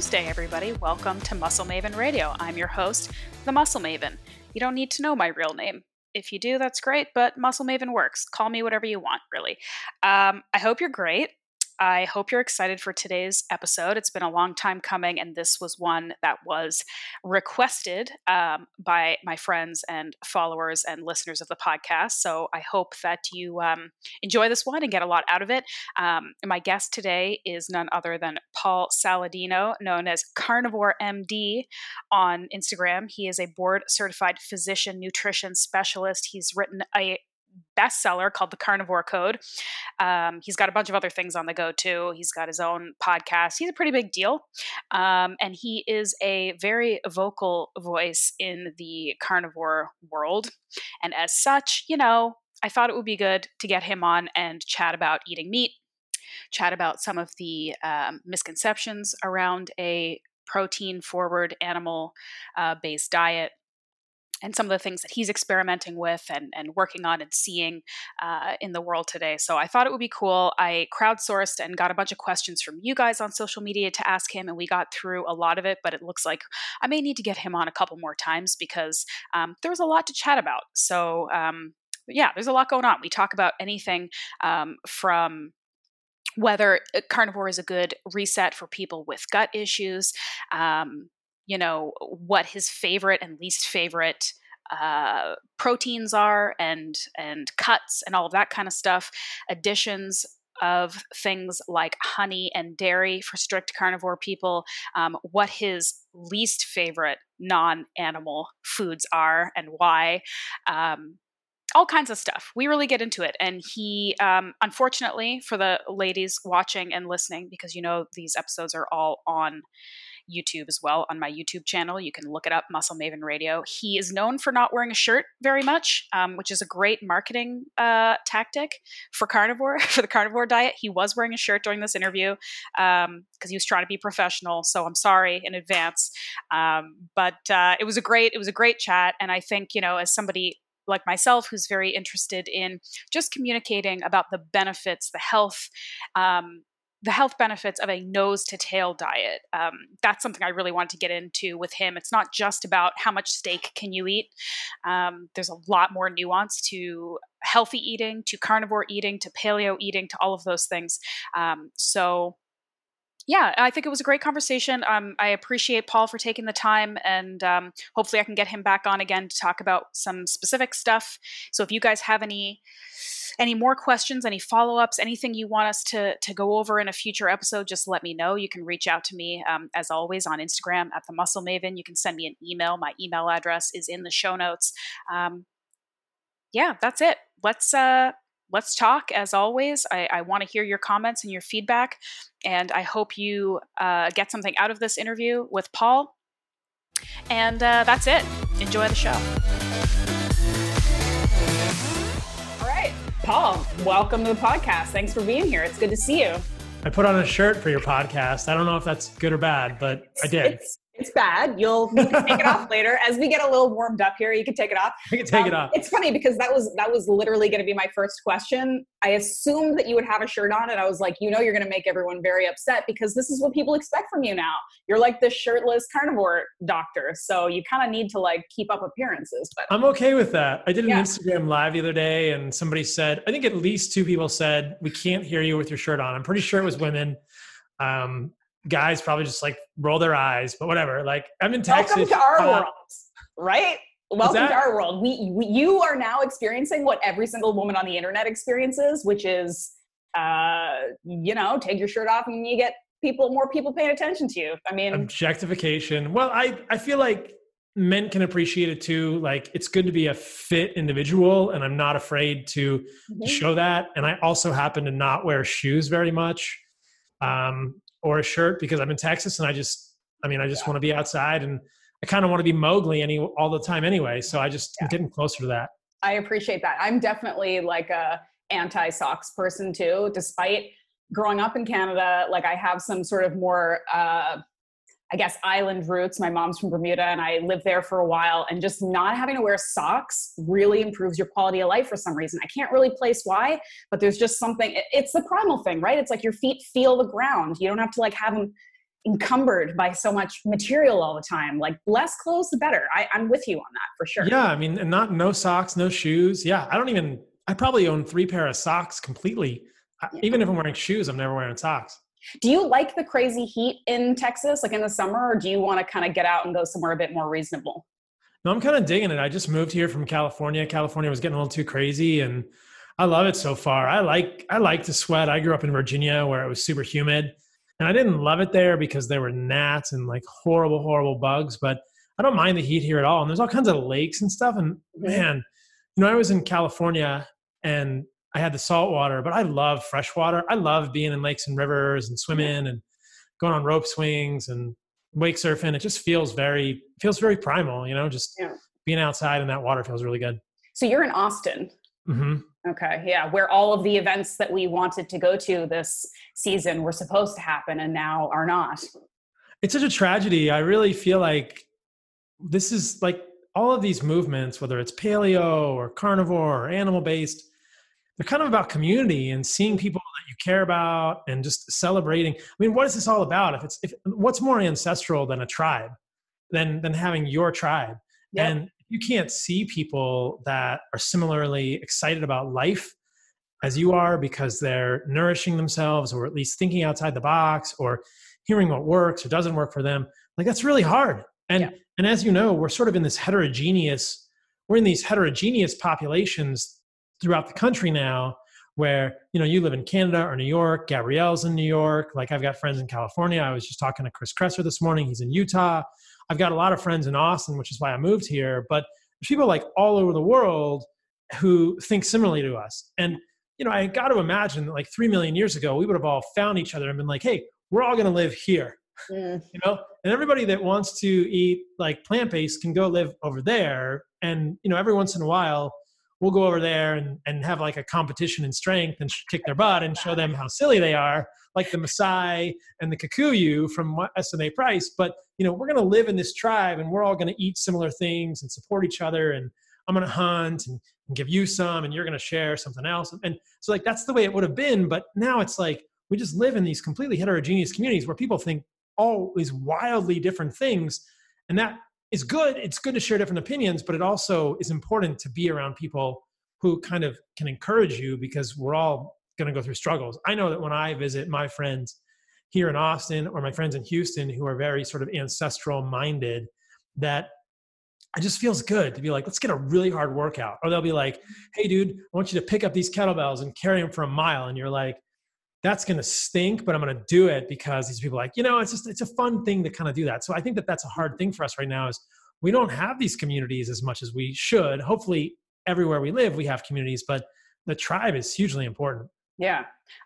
Tuesday, everybody. Welcome to Muscle Maven Radio. I'm your host, The Muscle Maven. You don't need to know my real name. If you do, that's great, but Muscle Maven works. Call me whatever you want, really. I hope you're great. I hope you're excited for today's episode. It's been a long time coming, and this was one that was requested by my friends and followers and listeners of the podcast. So I hope that you enjoy this one and get a lot out of it. My guest today is none other than Paul Saladino, known as Carnivore MD on Instagram. He is a board-certified physician nutrition specialist. He's written a bestseller called The Carnivore Code. He's got a bunch of other things on the go too. He's got his own podcast. He's a pretty big deal. And he is a very vocal voice in the carnivore world. And as such, you know, I thought it would be good to get him on and chat about eating meat, chat about some of the misconceptions around a protein-forward animal-based diet, and some of the things that he's experimenting with and working on and seeing in the world today. So I thought it would be cool. I crowdsourced and got a bunch of questions from you guys on social media to ask him, and we got through a lot of it, but it looks like I may need to get him on a couple more times because there was a lot to chat about. So yeah, there's a lot going on. We talk about anything from whether carnivore is a good reset for people with gut issues, you know, what his favorite and least favorite proteins are and cuts and all of that kind of stuff, additions of things like honey and dairy for strict carnivore people, what his least favorite non-animal foods are and why, all kinds of stuff. We really get into it. And he, unfortunately for the ladies watching and listening, because you know these episodes are all on YouTube as well, on my YouTube channel. You can look it up, Muscle Maven Radio. He is known for not wearing a shirt very much, which is a great marketing tactic for carnivore, for the carnivore diet. He was wearing a shirt during this interview because he was trying to be professional. So I'm sorry in advance, but it was a great chat. And I think, you know, as somebody like myself who's very interested in just communicating about the benefits, the health benefits of a nose-to-tail diet. That's something I really wanted to get into with him. It's not just about how much steak can you eat. There's a lot more nuance to healthy eating, to carnivore eating, to paleo eating, to all of those things. So yeah, I think it was a great conversation. I appreciate Paul for taking the time, and hopefully I can get him back on again to talk about some specific stuff. So if you guys have any more questions, any follow-ups, anything you want us to go over in a future episode, just let me know. You can reach out to me, as always, on Instagram at The Muscle Maven. You can send me an email. My email address is in the show notes. Yeah, that's it. Let's talk. As always, I want to hear your comments and your feedback, and I hope you get something out of this interview with Paul. And that's it. Enjoy the show. Paul, welcome to the podcast. Thanks for being here. It's good to see you. I put on a shirt for your podcast. I don't know if that's good or bad, but I did. It's bad. You can take it off later. As we get a little warmed up here, you can take it off. I can take it off. It's funny because that was literally going to be my first question. I assumed that you would have a shirt on, and I was like, you know, you're going to make everyone very upset because this is what people expect from you now. You're like the shirtless carnivore doctor, so you kind of need to like keep up appearances. But I'm okay with that. I did an Instagram live the other day, and somebody said, I think at least two people said, we can't hear you with your shirt on. I'm pretty sure it was women. Guys probably just like roll their eyes, but whatever. Like I'm in Texas. Welcome to our world, right? Welcome to our world. You are now experiencing what every single woman on the internet experiences, which is, you know, take your shirt off and you get more people paying attention to you. I mean, objectification. Well, I feel like men can appreciate it too. Like it's good to be a fit individual, and I'm not afraid to show that. And I also happen to not wear shoes very much. Or a shirt because I'm in Texas and I just want to be outside, and I kind of want to be Mowgli all the time anyway. So I just I'm getting closer to that. I appreciate that. I'm definitely like a anti-socks person too, despite growing up in Canada. Like I have some sort of more, I guess, island roots. My mom's from Bermuda and I lived there for a while, and just not having to wear socks really improves your quality of life for some reason. I can't really place why, but there's just something, it's the primal thing, right? It's like your feet feel the ground. You don't have to like have them encumbered by so much material all the time. Like, less clothes, the better. I'm with you on that for sure. Yeah. I mean, and no socks, no shoes. Yeah. I probably own 3 pair of socks completely. Yeah. Even if I'm wearing shoes, I'm never wearing socks. Do you like the crazy heat in Texas, like in the summer, or do you want to kind of get out and go somewhere a bit more reasonable? No, I'm kind of digging it. I just moved here from California. California was getting a little too crazy, and I love it so far. I like to sweat. I grew up in Virginia where it was super humid, and I didn't love it there because there were gnats and like horrible, horrible bugs, but I don't mind the heat here at all. And there's all kinds of lakes and stuff. And man, you know, I was in California and I had the salt water, but I love fresh water. I love being in lakes and rivers and swimming and going on rope swings and wake surfing. It just feels very primal, you know, just being outside in that water feels really good. So you're in Austin. Mm-hmm. Okay. Yeah. Where all of the events that we wanted to go to this season were supposed to happen and now are not. It's such a tragedy. I really feel like this is like all of these movements, whether it's paleo or carnivore or animal-based, they're kind of about community and seeing people that you care about and just celebrating. I mean, what is this all about? If what's more ancestral than a tribe, than having your tribe? Yep. And you can't see people that are similarly excited about life as you are because they're nourishing themselves or at least thinking outside the box or hearing what works or doesn't work for them. Like, that's really hard. And as you know, we're sort of in these heterogeneous populations throughout the country now, where, you know, you live in Canada or New York, Gabrielle's in New York. Like, I've got friends in California. I was just talking to Chris Kresser this morning. He's in Utah. I've got a lot of friends in Austin, which is why I moved here. But there's people like all over the world who think similarly to us. And, you know, I got to imagine that like 3 million years ago, we would have all found each other and been like, hey, we're all going to live here, you know? And everybody that wants to eat like plant-based can go live over there. And, you know, every once in a while, we'll go over there and have like a competition in strength and kick their butt and show them how silly they are, like the Maasai and the Kikuyu from SMA Price. But, you know, we're going to live in this tribe and we're all going to eat similar things and support each other. And I'm going to hunt and give you some, and you're going to share something else. And so like, that's the way it would have been. But now it's like, we just live in these completely heterogeneous communities where people think all these wildly different things. And that, it's good. It's good to share different opinions, but it also is important to be around people who kind of can encourage you, because we're all going to go through struggles. I know that when I visit my friends here in Austin or my friends in Houston who are very sort of ancestral minded, that I just feels good to be like, let's get a really hard workout. Or they'll be like, hey dude, I want you to pick up these kettlebells and carry them for a mile. And you're like, that's going to stink, but I'm going to do it because these people are like, you know, it's a fun thing to kind of do that. So I think that that's a hard thing for us right now, is we don't have these communities as much as we should. Hopefully everywhere we live, we have communities, but the tribe is hugely important. Yeah.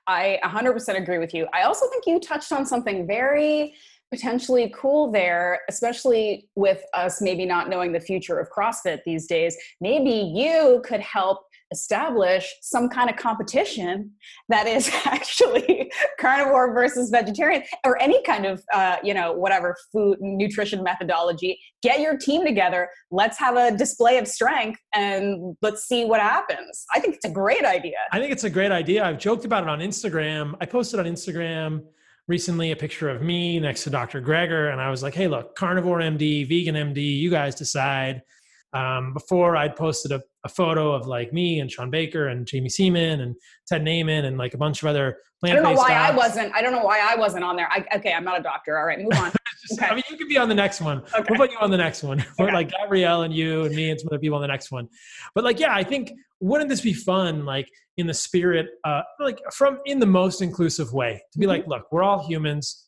I 100% agree with you. I also think you touched on something very potentially cool there, especially with us maybe not knowing the future of CrossFit these days. Maybe you could help establish some kind of competition that is actually carnivore versus vegetarian, or any kind of, you know, whatever food nutrition methodology. Get your team together. Let's have a display of strength and let's see what happens. I think it's a great idea. I think it's a great idea. I've joked about it on Instagram. I posted on Instagram recently a picture of me next to Dr. Greger, and I was like, hey, look, Carnivore MD, Vegan MD, you guys decide. Before I'd posted a photo of like me and Sean Baker and Jamie Seaman and Ted Naiman and like a bunch of other plant-based guys. I don't know why I wasn't on there. Okay, I'm not a doctor. All right, move on. Okay. I mean, you could be on the next one. Okay. We'll put you on the next one. Okay. Like Gabrielle and you and me and some other people on the next one. But like, yeah, I think, wouldn't this be fun? Like, in the spirit, like in the most inclusive way, to be like, look, we're all humans.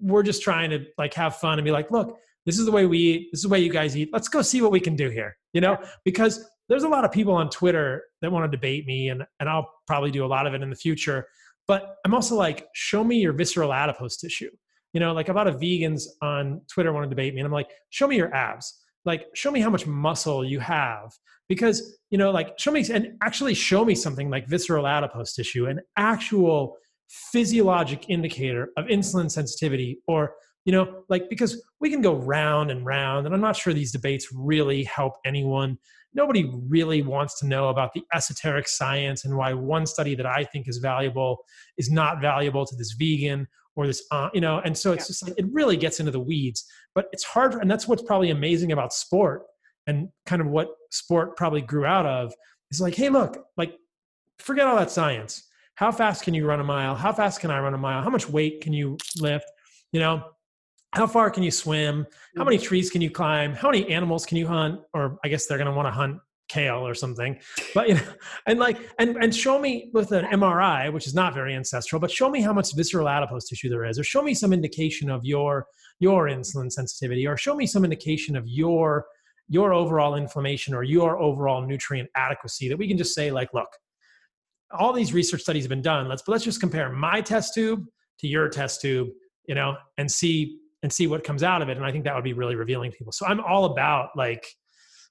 We're just trying to like have fun and be like, look, this is the way we eat. This is the way you guys eat. Let's go see what we can do here, you know? Because there's a lot of people on Twitter that want to debate me, and I'll probably do a lot of it in the future. But I'm also like, show me your visceral adipose tissue. You know, like a lot of vegans on Twitter want to debate me, and I'm like, show me your abs. Like, show me how much muscle you have. Because, you know, like, show me, and actually show me something like visceral adipose tissue, an actual physiologic indicator of insulin sensitivity, or, you know, like, because we can go round and round, and I'm not sure these debates really help anyone. Nobody really wants to know about the esoteric science and why one study that I think is valuable is not valuable to this vegan, or this, you know, and so it's just like, it really gets into the weeds, but it's hard. And that's what's probably amazing about sport and kind of what sport probably grew out of is like, hey, look, like forget all that science. How fast can you run a mile? How fast can I run a mile? How much weight can you lift? You know, how far can you swim? How many trees can you climb? How many animals can you hunt? Or I guess they're going to want to hunt kale or something, but you know, and like, and show me with an MRI, which is not very ancestral, but show me how much visceral adipose tissue there is, or show me some indication of your insulin sensitivity, or show me some indication of your overall inflammation or your overall nutrient adequacy that we can just say like, look, all these research studies have been done. Let's just compare my test tube to your test tube, you know, and see what comes out of it. And I think that would be really revealing to people. So I'm all about like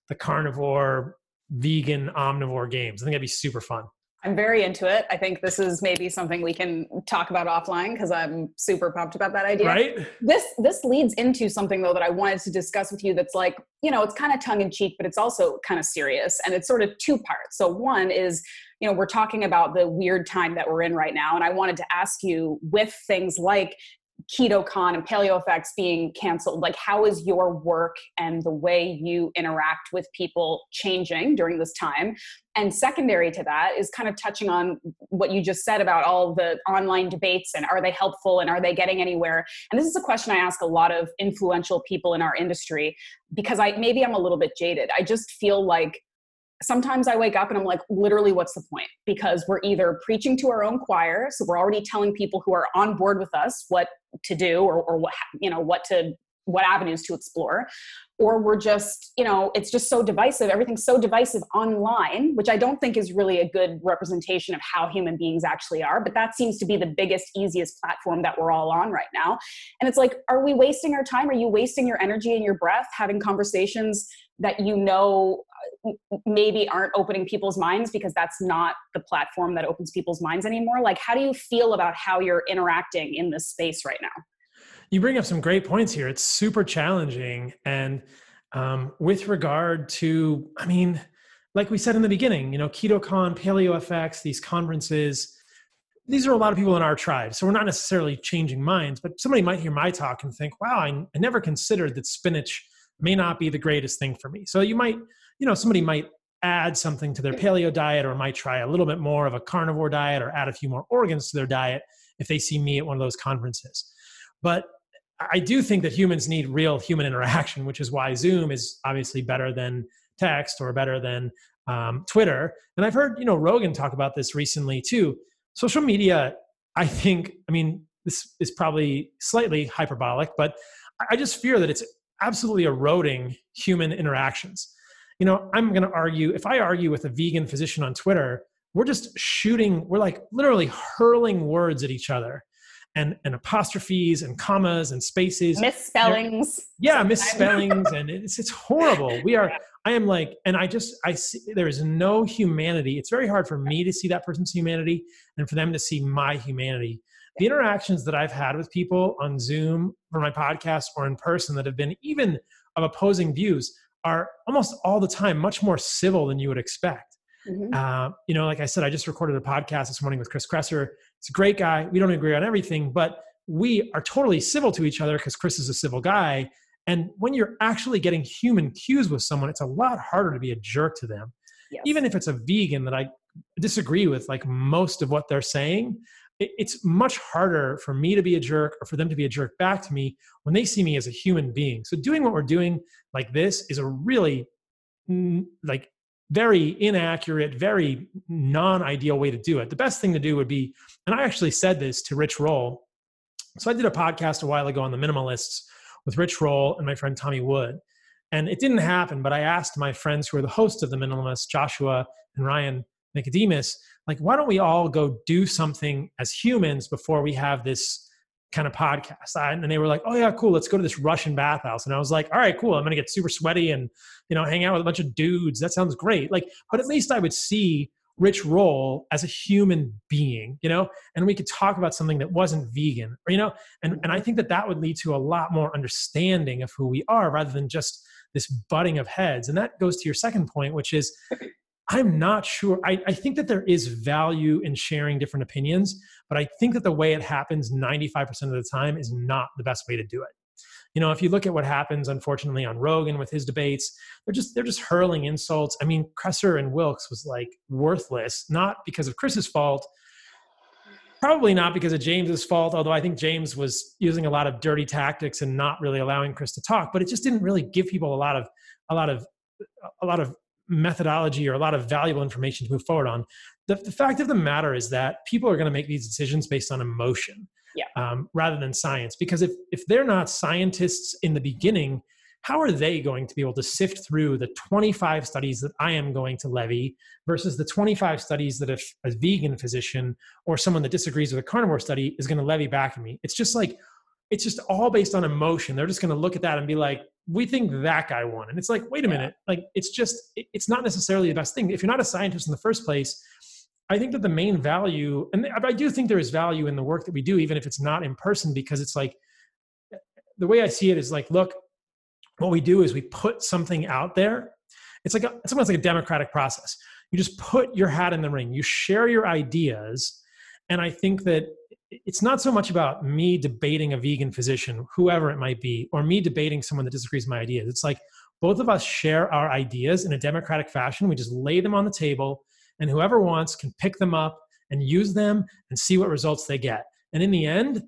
the carnivore, vegan, omnivore games. I think that'd be super fun. I'm very into it. I think this is maybe something we can talk about offline because I'm super pumped about that idea. Right? This leads into something though that I wanted to discuss with you that's like, you know, it's kind of tongue in cheek, but it's also kind of serious and it's sort of two parts. So one is, you know, we're talking about the weird time that we're in right now. And I wanted to ask you with things like KetoCon and PaleoFX being canceled, like how is your work and the way you interact with people changing during this time? And secondary to that is kind of touching on what you just said about all the online debates and are they helpful and are they getting anywhere? And this is a question I ask a lot of influential people in our industry because maybe I'm a little bit jaded. I just feel like sometimes I wake up and I'm like, literally, what's the point? Because we're either preaching to our own choir, so we're already telling people who are on board with us what to do or what, you know, what avenues to explore, or we're just, you know, it's just so divisive. Everything's so divisive online, which I don't think is really a good representation of how human beings actually are, but that seems to be the biggest, easiest platform that we're all on right now. And it's like, are we wasting our time? Are you wasting your energy and your breath having conversations that, you know, maybe aren't opening people's minds because that's not the platform that opens people's minds anymore? Like, how do you feel about how you're interacting in this space right now? You bring up some great points here. It's super challenging. And with regard to, I mean, like we said in the beginning, you know, KetoCon, PaleoFX, these conferences, these are a lot of people in our tribe. So we're not necessarily changing minds, but somebody might hear my talk and think, wow, I never considered that spinach may not be the greatest thing for me. So you might, you know, somebody might add something to their paleo diet or might try a little bit more of a carnivore diet or add a few more organs to their diet if they see me at one of those conferences. But I do think that humans need real human interaction, which is why Zoom is obviously better than text or better than Twitter. And I've heard, you know, Rogan talk about this recently too. Social media, I think, I mean, this is probably slightly hyperbolic, but I just fear that it's absolutely eroding human interactions. You know, I'm going to argue, if I argue with a vegan physician on Twitter, we're just shooting, we're like literally hurling words at each other and apostrophes and commas and spaces. Misspellings. Yeah, misspellings. And it's horrible. We are, I am like, and I see, there is no humanity. It's very hard for me to see that person's humanity and for them to see my humanity. The interactions that I've had with people on Zoom for my podcast or in person that have been even of opposing views are almost all the time much more civil than you would expect. Mm-hmm. You know, like I said, I just recorded a podcast this morning with Chris Kresser. It's a great guy. We don't agree on everything, but we are totally civil to each other because Chris is a civil guy. And when you're actually getting human cues with someone, it's a lot harder to be a jerk to them. Yes. Even if it's a vegan that I disagree with, like most of what they're saying, it's much harder for me to be a jerk or for them to be a jerk back to me when they see me as a human being. So doing what we're doing like this is a really like very inaccurate, very non-ideal way to do it. The best thing to do would be, and I actually said this to Rich Roll. So I did a podcast a while ago on The Minimalists with Rich Roll and my friend Tommy Wood. And it didn't happen, but I asked my friends who are the hosts of The Minimalists, Joshua and Ryan Nicodemus, like, why don't we all go do something as humans before we have this kind of podcast? And they were like, oh yeah, cool. Let's go to this Russian bathhouse. And I was like, all right, cool. I'm going to get super sweaty and, you know, hang out with a bunch of dudes. That sounds great. Like, but at least I would see Rich Roll as a human being, you know, and we could talk about something that wasn't vegan, or, you know, and I think that that would lead to a lot more understanding of who we are rather than just this butting of heads. And that goes to your second point, which is I'm not sure. I think that there is value in sharing different opinions, but I think that the way it happens 95% of the time is not the best way to do it. You know, if you look at what happens, unfortunately, on Rogan with his debates, they're just hurling insults. I mean, Kresser and Wilkes was like worthless, not because of Chris's fault, probably not because of James's fault, although I think James was using a lot of dirty tactics and not really allowing Chris to talk, but it just didn't really give people a lot of methodology or a lot of valuable information to move forward on. The fact of the matter is that people are going to make these decisions based on emotion, rather than science. Because if they're not scientists in the beginning, how are they going to be able to sift through the 25 studies that I am going to levy versus the 25 studies that a vegan physician or someone that disagrees with a carnivore study is going to levy back at me? It's just like, it's just all based on emotion. They're just going to look at that and be like, we think that guy won. And it's like, wait a minute. Like, it's just, it's not necessarily the best thing. If you're not a scientist in the first place, I think that the main value, and I do think there is value in the work that we do, even if it's not in person, because it's like, the way I see it is like, look, what we do is we put something out there. It's almost like a democratic process. You just put your hat in the ring, you share your ideas. And I think that it's not so much about me debating a vegan physician, whoever it might be, or me debating someone that disagrees with my ideas. It's like both of us share our ideas in a democratic fashion. We just lay them on the table, and whoever wants can pick them up and use them and see what results they get. And in the end,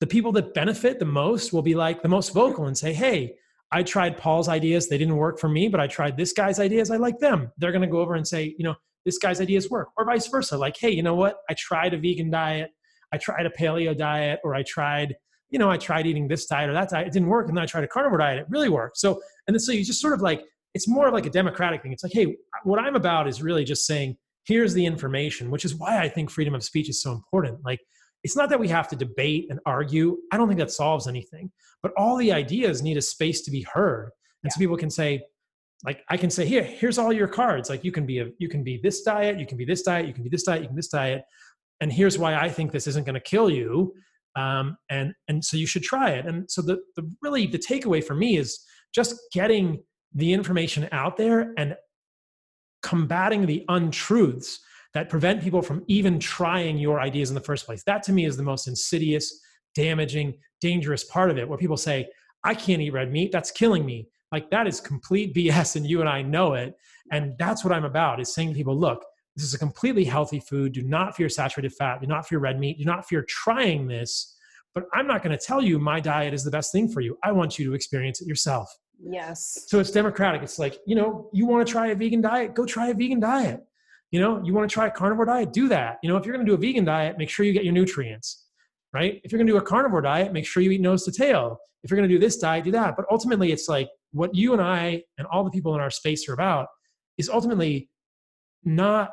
the people that benefit the most will be like the most vocal and say, hey, I tried Paul's ideas. They didn't work for me, but I tried this guy's ideas. I like them. They're going to go over and say, you know, this guy's ideas work, or vice versa. Like, hey, you know what? I tried a vegan diet. I tried a paleo diet, or I tried eating this diet or that diet. It didn't work. And then I tried a carnivore diet. It really worked. So, and then, so you just sort of like, it's more of like a democratic thing. It's like, hey, what I'm about is really just saying, here's the information, which is why I think freedom of speech is so important. Like, it's not that we have to debate and argue. I don't think that solves anything, but all the ideas need a space to be heard. And so people can say, like, I can say, here's all your cards. Like, you can be this diet, you can be this diet, you can be this diet, you can be this diet. And here's why I think this isn't going to kill you. And so you should try it. And so the takeaway for me is just getting the information out there and combating the untruths that prevent people from even trying your ideas in the first place. That to me is the most insidious, damaging, dangerous part of it, where people say, I can't eat red meat. That's killing me. Like, that is complete BS, and you and I know it. And that's what I'm about, is saying to people, look, this is a completely healthy food. Do not fear saturated fat. Do not fear red meat. Do not fear trying this. But I'm not going to tell you my diet is the best thing for you. I want you to experience it yourself. Yes. So it's democratic. It's like, you know, you want to try a vegan diet? Go try a vegan diet. You know, you want to try a carnivore diet? Do that. You know, if you're going to do a vegan diet, make sure you get your nutrients, right? If you're going to do a carnivore diet, make sure you eat nose to tail. If you're going to do this diet, do that. But ultimately, it's like what you and I and all the people in our space are about is ultimately not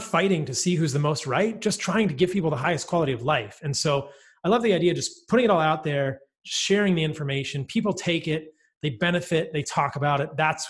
fighting to see who's the most right, just trying to give people the highest quality of life. And so I love the idea of just putting it all out there, sharing the information. People take it, they benefit, they talk about it. That's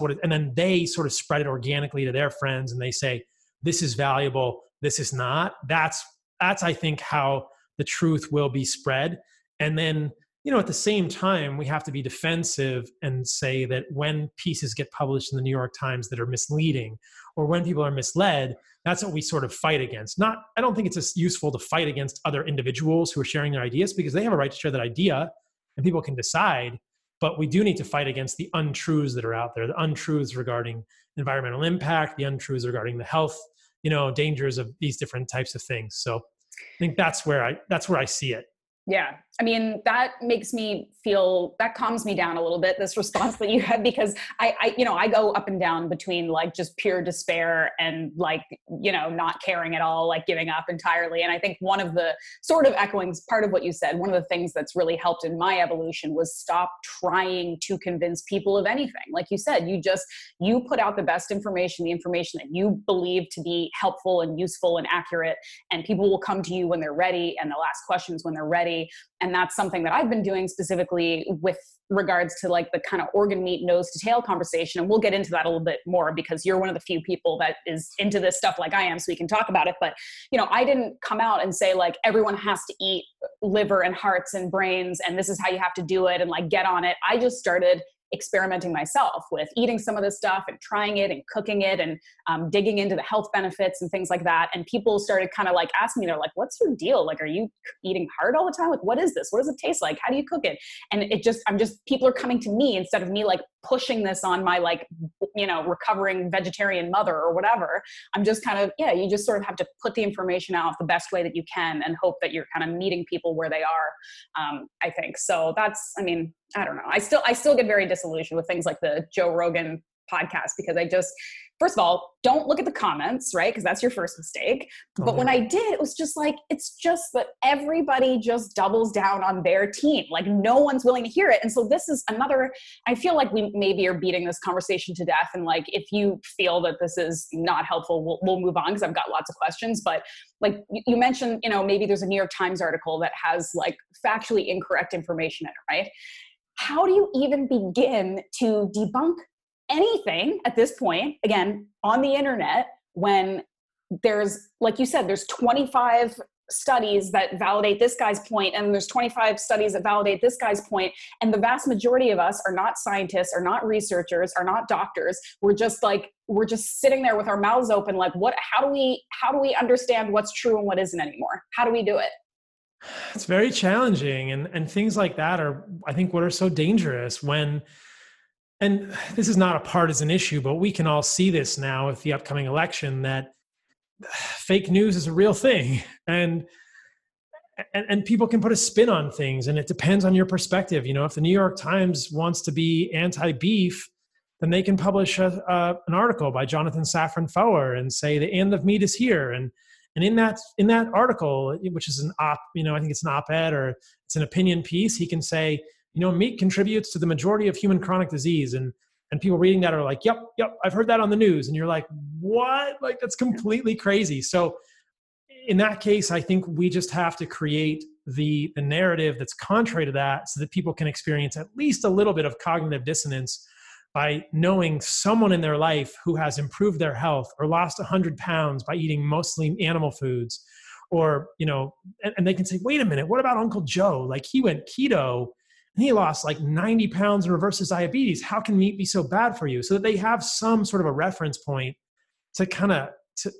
what it, and then they sort of spread it organically to their friends, and they say, this is valuable, this is not. That's I think how the truth will be spread. And then, you know, at the same time, we have to be defensive and say that when pieces get published in the New York Times that are misleading, or when people are misled, that's what we sort of fight against. I don't think it's as useful to fight against other individuals who are sharing their ideas, because they have a right to share that idea and people can decide. But we do need to fight against the untruths that are out there, the untruths regarding environmental impact, the untruths regarding the health, you know, dangers of these different types of things. So I think that's where I see it. Yeah. I mean, that makes me feel, that calms me down a little bit, this response that you had, because I go up and down between like just pure despair and like, you know, not caring at all, like giving up entirely. And I think one of the sort of echoing part of what you said, one of the things that's really helped in my evolution was stop trying to convince people of anything. Like you said, you put out the best information, the information that you believe to be helpful and useful and accurate, and people will come to you when they're ready, and they'll ask questions when they're ready. And that's something that I've been doing specifically with regards to like the kind of organ meat nose to tail conversation. And we'll get into that a little bit more, because you're one of the few people that is into this stuff like I am, so we can talk about it. But, you know, I didn't come out and say like, everyone has to eat liver and hearts and brains, and this is how you have to do it, and like, get on it. I just started experimenting myself with eating some of this stuff and trying it and cooking it and digging into the health benefits and things like that. And people started kind of like asking me, they're like, what's your deal? Like, are you eating hard all the time? Like, what is this? What does it taste like? How do you cook it? And it just, people are coming to me instead of me like pushing this on my like, you know, recovering vegetarian mother or whatever. I'm just kind of, yeah, you just sort of have to put the information out the best way that you can and hope that you're kind of meeting people where they are. I think so. That's, I mean, I don't know. I still get very disillusioned with things like the Joe Rogan podcast, because I just, first of all, don't look at the comments, right? Because that's your first mistake. But when I did, it was just like, it's just that everybody just doubles down on their team. Like no one's willing to hear it. And so this is another, I feel like we maybe are beating this conversation to death. And like, if you feel that this is not helpful, we'll move on, because I've got lots of questions. But like you mentioned, you know, maybe there's a New York Times article that has like factually incorrect information in it, right? How do you even begin to debunk anything at this point, again, on the internet, when there's, like you said, there's 25 studies that validate this guy's point, and there's 25 studies that validate this guy's point, and the vast majority of us are not scientists, are not researchers, are not doctors. We're just like, we're just sitting there with our mouths open, like, what, how do we understand what's true and what isn't anymore? How do we do it? It's very challenging. And things like that are, I think, what are so dangerous when, and this is not a partisan issue, but we can all see this now with the upcoming election, that fake news is a real thing. And people can put a spin on things, and it depends on your perspective. You know, if the New York Times wants to be anti-beef, then they can publish an article by Jonathan Safran Foer and say the end of meat is here. And in that article, which is an I think it's an op-ed or it's an opinion piece, he can say, you know, meat contributes to the majority of human chronic disease. And people reading that are like, yep, I've heard that on the news. And you're like, what? Like, that's completely crazy. So in that case, I think we just have to create the narrative that's contrary to that, so that people can experience at least a little bit of cognitive dissonance by knowing someone in their life who has improved their health or lost 100 pounds by eating mostly animal foods, or, you know, and they can say, wait a minute, what about Uncle Joe? Like, he went keto and he lost like 90 pounds and reverses diabetes. How can meat be so bad for you? So that they have some sort of a reference point to kind of,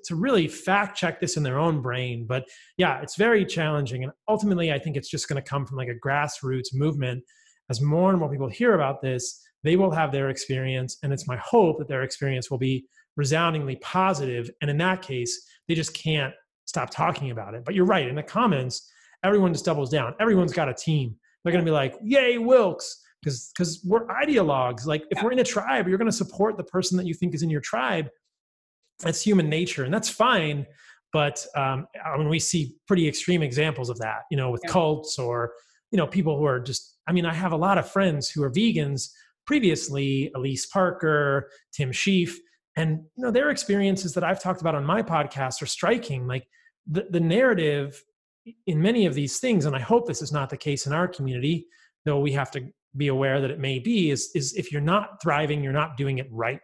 to really fact check this in their own brain. But yeah, it's very challenging. And ultimately, I think it's just going to come from like a grassroots movement. As more and more people hear about this, they will have their experience, and it's my hope that their experience will be resoundingly positive. And in that case, they just can't stop talking about it. But you're right. In the comments, everyone just doubles down. Everyone's got a team. They're going to be like, yay, Wilkes, because we're ideologues. Like, if we're in a tribe, you're going to support the person that you think is in your tribe. That's human nature, and that's fine. But I mean, we see pretty extreme examples of that, you know, with cults, or, you know, people who are just, I mean, I have a lot of friends who are vegans, previously, Elise Parker, Tim Sheaf, and, you know, their experiences that I've talked about on my podcast are striking. Like, the narrative in many of these things, and I hope this is not the case in our community, though we have to be aware that it may be, is if you're not thriving, you're not doing it right.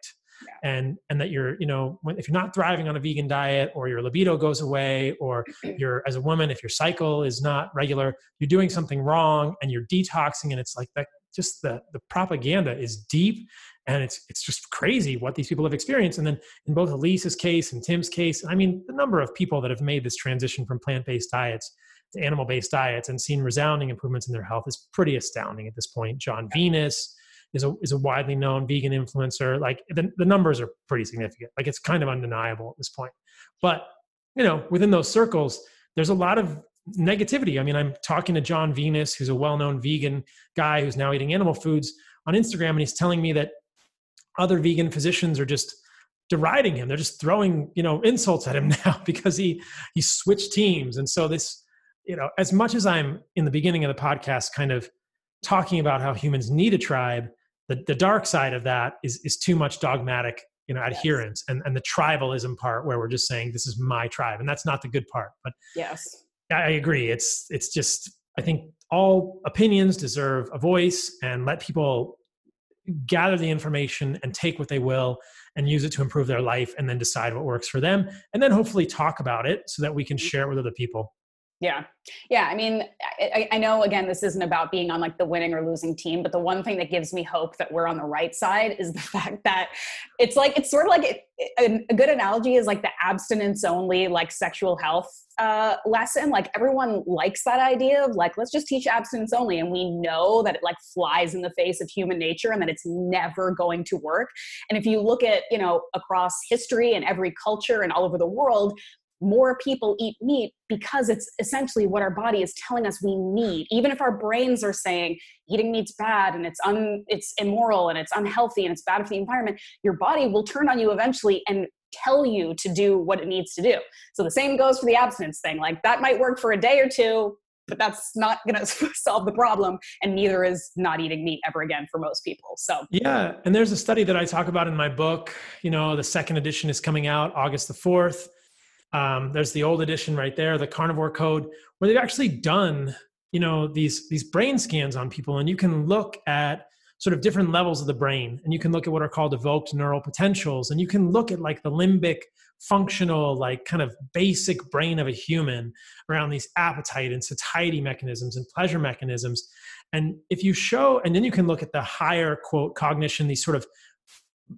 Yeah. And that you're, you know, if you're not thriving on a vegan diet, or your libido goes away, or you're, as a woman, if your cycle is not regular, you're doing something wrong, and you're detoxing. And it's like that, just the propaganda is deep, and it's just crazy what these people have experienced. And then in both Elise's case and Tim's case, I mean, the number of people that have made this transition from plant-based diets to animal-based diets and seen resounding improvements in their health is pretty astounding at this point. John Venus is a widely known vegan influencer. Like, the numbers are pretty significant. Like, it's kind of undeniable at this point. But, you know, within those circles, there's a lot of negativity. I mean, I'm talking to John Venus, who's a well-known vegan guy who's now eating animal foods, on Instagram, and he's telling me that other vegan physicians are just deriding him. They're just throwing, you know, insults at him now because he switched teams. And so this, you know, as much as I'm in the beginning of the podcast kind of talking about how humans need a tribe, the dark side of that is too much dogmatic, you know, adherence, and the tribalism part, where we're just saying, this is my tribe, and that's not the good part. But yes, I agree. It's just, I think all opinions deserve a voice, and let people gather the information and take what they will and use it to improve their life, and then decide what works for them, and then hopefully talk about it so that we can share it with other people. Yeah. Yeah. I mean, I know, again, this isn't about being on like the winning or losing team, but the one thing that gives me hope that we're on the right side is the fact that it's like, it's sort of like a good analogy is like the abstinence only, like sexual health lesson. Like everyone likes that idea of like, let's just teach abstinence only. And we know that it like flies in the face of human nature and that it's never going to work. And if you look at, you know, across history and every culture and all over the world, more people eat meat because it's essentially what our body is telling us we need. Even if our brains are saying eating meat's bad and it's immoral and it's unhealthy and it's bad for the environment, your body will turn on you eventually and tell you to do what it needs to do. So the same goes for the abstinence thing. Like that might work for a day or two, but that's not going to solve the problem. And neither is not eating meat ever again for most people. So yeah. And there's a study that I talk about in my book. You know, the second edition is coming out August the 4th. There's the old edition right there, The Carnivore Code, where they've actually done, you know, these brain scans on people, and you can look at sort of different levels of the brain, and you can look at what are called evoked neural potentials, and you can look at like the limbic functional, like kind of basic brain of a human around these appetite and satiety mechanisms and pleasure mechanisms. And if you show, and then you can look at the higher quote cognition, these sort of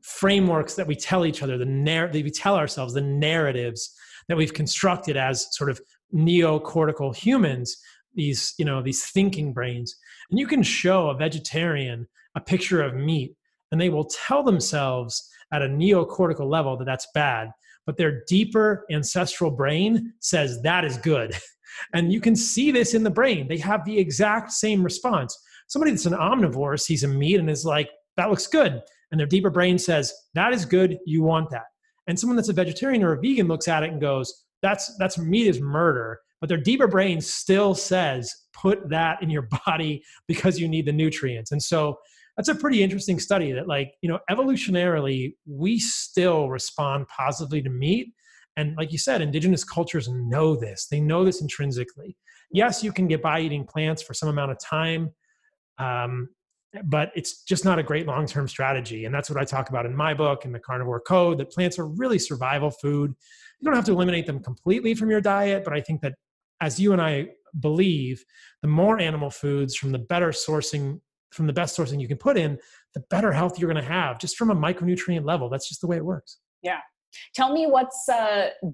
frameworks that we tell each other, that we tell ourselves, the narratives that we've constructed as sort of neocortical humans, these, you know, these thinking brains. And you can show a vegetarian a picture of meat, and they will tell themselves at a neocortical level that that's bad, but their deeper ancestral brain says that is good. And you can see this in the brain. They have the exact same response. Somebody that's an omnivore sees a meat and is like, that looks good. And their deeper brain says, that is good, you want that. And someone that's a vegetarian or a vegan looks at it and goes, that's meat is murder. But their deeper brain still says, put that in your body because you need the nutrients. And so that's a pretty interesting study that, like, you know, evolutionarily, we still respond positively to meat. And like you said, indigenous cultures know this. They know this intrinsically. Yes, you can get by eating plants for some amount of time. But it's just not a great long-term strategy. And that's what I talk about in my book and The Carnivore Code, that plants are really survival food. You don't have to eliminate them completely from your diet, but I think that, as you and I believe, the more animal foods from the better sourcing, from the best sourcing you can put in, the better health you're going to have, just from a micronutrient level. That's just the way it works. Yeah. Tell me what's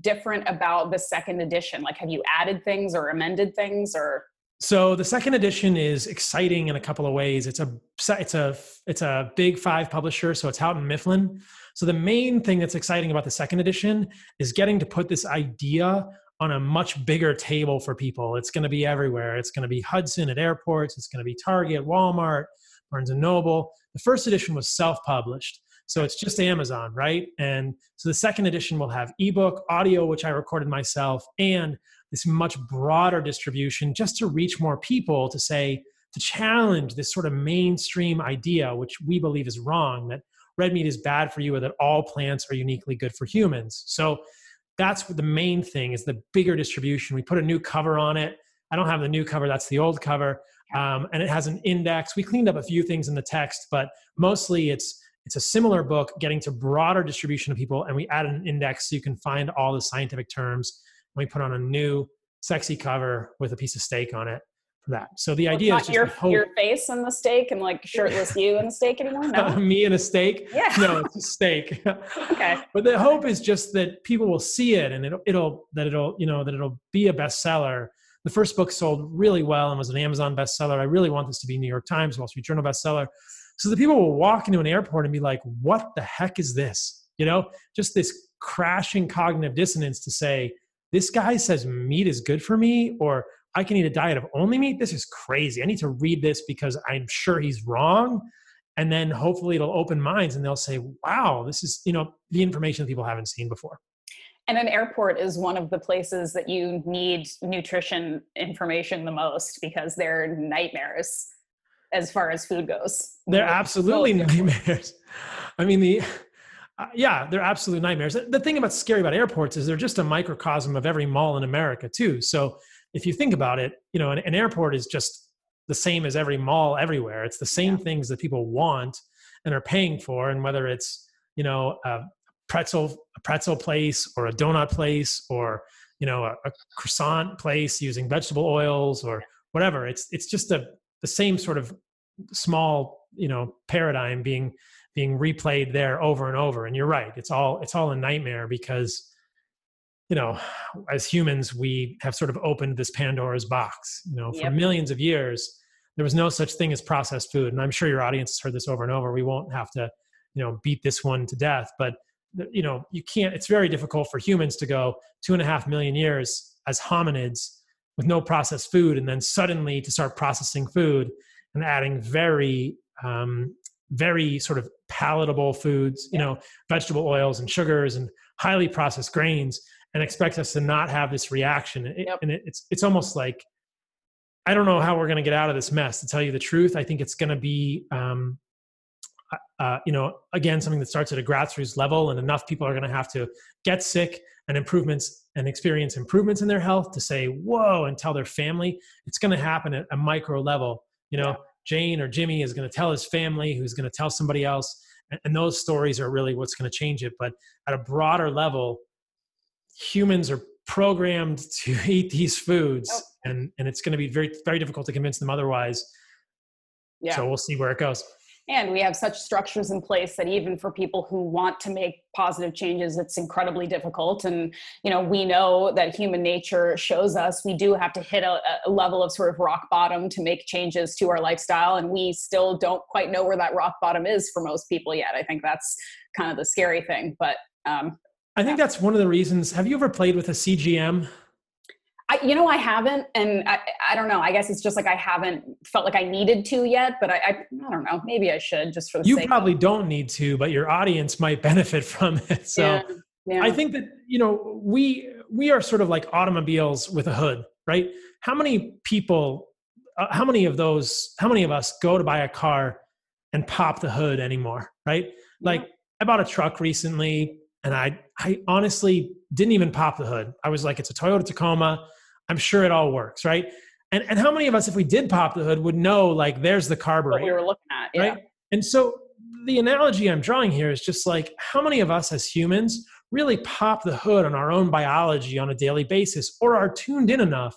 different about the second edition. Like, have you added things or amended things, or... So the second edition is exciting in a couple of ways. It's a big five publisher, so it's out in Mifflin. So the main thing that's exciting about the second edition is getting to put this idea on a much bigger table for people. It's going to be everywhere. It's going to be Hudson at airports. It's going to be Target, Walmart, Barnes & Noble. The first edition was self-published, so it's just Amazon, right? And so the second edition will have ebook, audio, which I recorded myself, and this much broader distribution, just to reach more people, to say, to challenge this sort of mainstream idea, which we believe is wrong, that red meat is bad for you, or that all plants are uniquely good for humans. So that's what the main thing is, the bigger distribution. We put a new cover on it. I don't have the new cover. That's the old cover. And it has an index. We cleaned up a few things in the text, but mostly it's a similar book getting to broader distribution of people. And we add an index so you can find all the scientific terms. We put on a new sexy cover with a piece of steak on it for that. So the idea is just your face and the steak, and like shirtless you and the steak anymore? No? Me and a steak? Yeah. No, it's a steak. Okay. But the hope is just that people will see it, and it'll be a bestseller. The first book sold really well and was an Amazon bestseller. I really want this to be New York Times, Wall Street Journal bestseller. So the people will walk into an airport and be like, what the heck is this? You know, just this crashing cognitive dissonance to say, this guy says meat is good for me, or I can eat a diet of only meat. This is crazy. I need to read this because I'm sure he's wrong. And then hopefully it'll open minds and they'll say, wow, this is, you know, the information that people haven't seen before. And an airport is one of the places that you need nutrition information the most, because they're nightmares as far as food goes. They're absolutely nightmares. I mean, yeah, they're absolute nightmares. The thing about scary about airports is they're just a microcosm of every mall in America too. So if you think about it, you know, an airport is just the same as every mall everywhere. It's the same things that people want and are paying for. And whether it's, you know, a pretzel place or a donut place or, you know, a croissant place using vegetable oils or whatever. It's just the same sort of small, you know, paradigm being replayed there over and over. And you're right. It's all a nightmare because, you know, as humans, we have sort of opened this Pandora's box, you know, for millions of years. There was no such thing as processed food. And I'm sure your audience has heard this over and over. We won't have to, you know, beat this one to death, but you know, you can't, it's very difficult for humans to go 2.5 million years as hominids with no processed food. And then suddenly to start processing food and adding very, very sort of palatable foods, you know, vegetable oils and sugars and highly processed grains, and expect us to not have this reaction. And it's almost like, I don't know how we're going to get out of this mess, to tell you the truth. I think it's going to be, you know, again, something that starts at a grassroots level, and enough people are going to have to get sick and experience improvements in their health to say, whoa, and tell their family. It's going to happen at a micro level. You know, Jane or Jimmy is going to tell his family, who's going to tell somebody else. And those stories are really what's going to change it. But at a broader level, humans are programmed to eat these foods, and it's going to be very, very difficult to convince them otherwise. Yeah. So we'll see where it goes. And we have such structures in place that even for people who want to make positive changes, it's incredibly difficult. And, you know, we know that human nature shows us we do have to hit a level of sort of rock bottom to make changes to our lifestyle. And we still don't quite know where that rock bottom is for most people yet. I think that's kind of the scary thing. But I think that's one of the reasons. Have you ever played with a CGM? You know, I haven't, and I don't know. I guess it's just like I haven't felt like I needed to yet, but I don't know. Maybe I should, just for the sake. You probably don't need to, but your audience might benefit from it. So yeah. I think that, you know, we are sort of like automobiles with a hood, right? How many people, how many of us go to buy a car and pop the hood anymore, right? Like I bought a truck recently, and I honestly didn't even pop the hood. I was like, it's a Toyota Tacoma. I'm sure it all works, right? And how many of us, if we did pop the hood, would know, like, there's the carburetor. What we were looking at, right? And so the analogy I'm drawing here is just like, how many of us as humans really pop the hood on our own biology on a daily basis, or are tuned in enough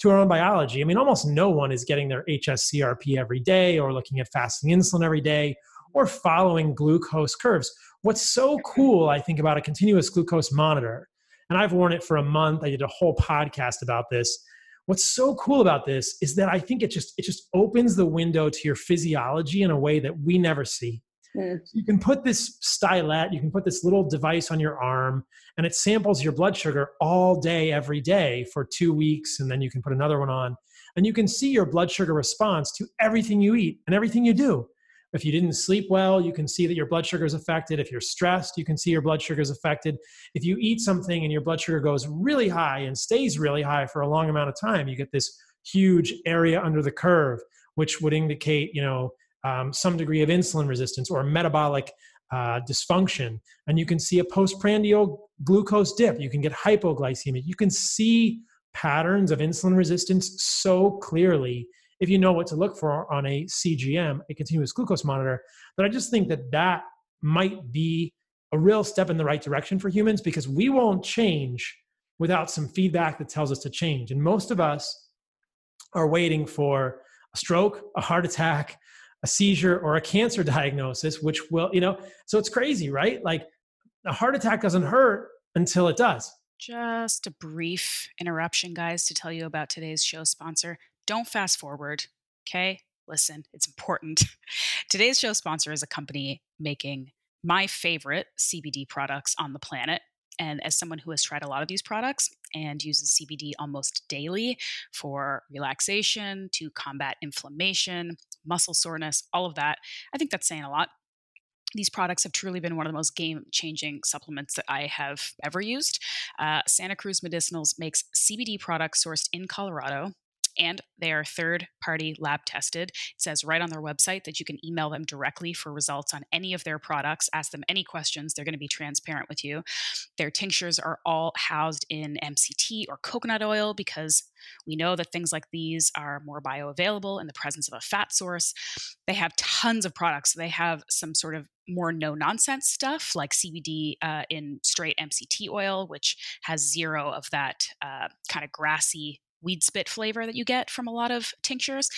to our own biology? I mean, almost no one is getting their HSCRP every day, or looking at fasting insulin every day, or following glucose curves. What's so cool, I think, about a continuous glucose monitor, and I've worn it for a month. I did a whole podcast about this. What's so cool about this is that I think it just opens the window to your physiology in a way that we never see. You can put this stylet, you can put this little device on your arm, and it samples your blood sugar all day, every day for 2 weeks. And then you can put another one on, and you can see your blood sugar response to everything you eat and everything you do. If you didn't sleep well, you can see that your blood sugar is affected. If you're stressed, you can see your blood sugar is affected. If you eat something and your blood sugar goes really high and stays really high for a long amount of time, you get this huge area under the curve, which would indicate, you know, some degree of insulin resistance or metabolic dysfunction. And you can see a postprandial glucose dip. You can get hypoglycemia. You can see patterns of insulin resistance so clearly if you know what to look for on a CGM, a continuous glucose monitor. But I just think that that might be a real step in the right direction for humans, because we won't change without some feedback that tells us to change. And most of us are waiting for a stroke, a heart attack, a seizure, or a cancer diagnosis, which will, you know, so it's crazy, right? Like a heart attack doesn't hurt until it does. Just a brief interruption, guys, to tell you about today's show sponsor. Don't fast forward, okay? Listen, it's important. Today's show sponsor is a company making my favorite CBD products on the planet. And as someone who has tried a lot of these products and uses CBD almost daily for relaxation, to combat inflammation, muscle soreness, all of that, I think that's saying a lot. These products have truly been one of the most game-changing supplements that I have ever used. Santa Cruz Medicinals makes CBD products sourced in Colorado, and they are third-party lab tested. It says right on their website that you can email them directly for results on any of their products. Ask them any questions. They're going to be transparent with you. Their tinctures are all housed in MCT or coconut oil, because we know that things like these are more bioavailable in the presence of a fat source. They have tons of products. They have some sort of more no-nonsense stuff like CBD in straight MCT oil, which has zero of that kind of grassy weed spit flavor that you get from a lot of tinctures.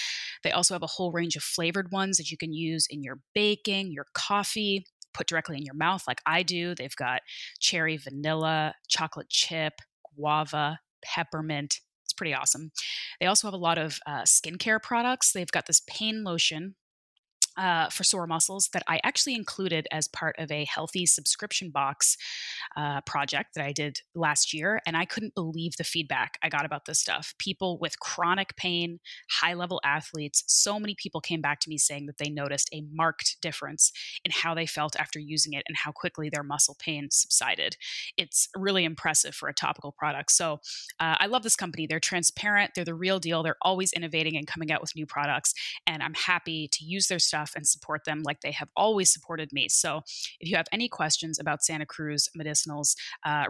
They also have a whole range of flavored ones that you can use in your baking, your coffee, put directly in your mouth like I do. They've got cherry, vanilla, chocolate chip, guava, peppermint. It's pretty awesome. They also have a lot of skincare products. They've got this pain lotion for sore muscles that I actually included as part of a healthy subscription box project that I did last year. And I couldn't believe the feedback I got about this stuff. People with chronic pain, high-level athletes, so many people came back to me saying that they noticed a marked difference in how they felt after using it and how quickly their muscle pain subsided. It's really impressive for a topical product. So I love this company. They're transparent. They're the real deal. They're always innovating and coming out with new products. And I'm happy to use their stuff and support them like they have always supported me. So if you have any questions about Santa Cruz Medicinals,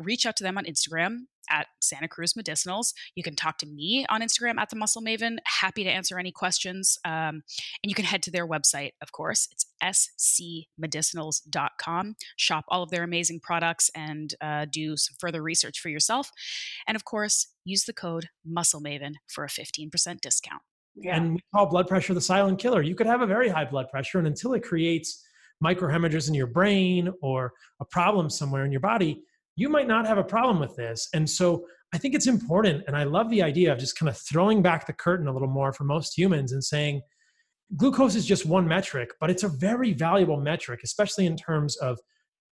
reach out to them on Instagram at Santa Cruz Medicinals. You can talk to me on Instagram at The Muscle Maven. Happy to answer any questions. And you can head to their website, of course. It's scmedicinals.com. Shop all of their amazing products and do some further research for yourself. And of course, use the code MUSCLEMAVEN for a 15% discount. Yeah. And we call blood pressure the silent killer. You could have a very high blood pressure, and until it creates microhemorrhages in your brain or a problem somewhere in your body, you might not have a problem with this. And so I think it's important, and I love the idea of just kind of throwing back the curtain a little more for most humans and saying glucose is just one metric, but it's a very valuable metric, especially in terms of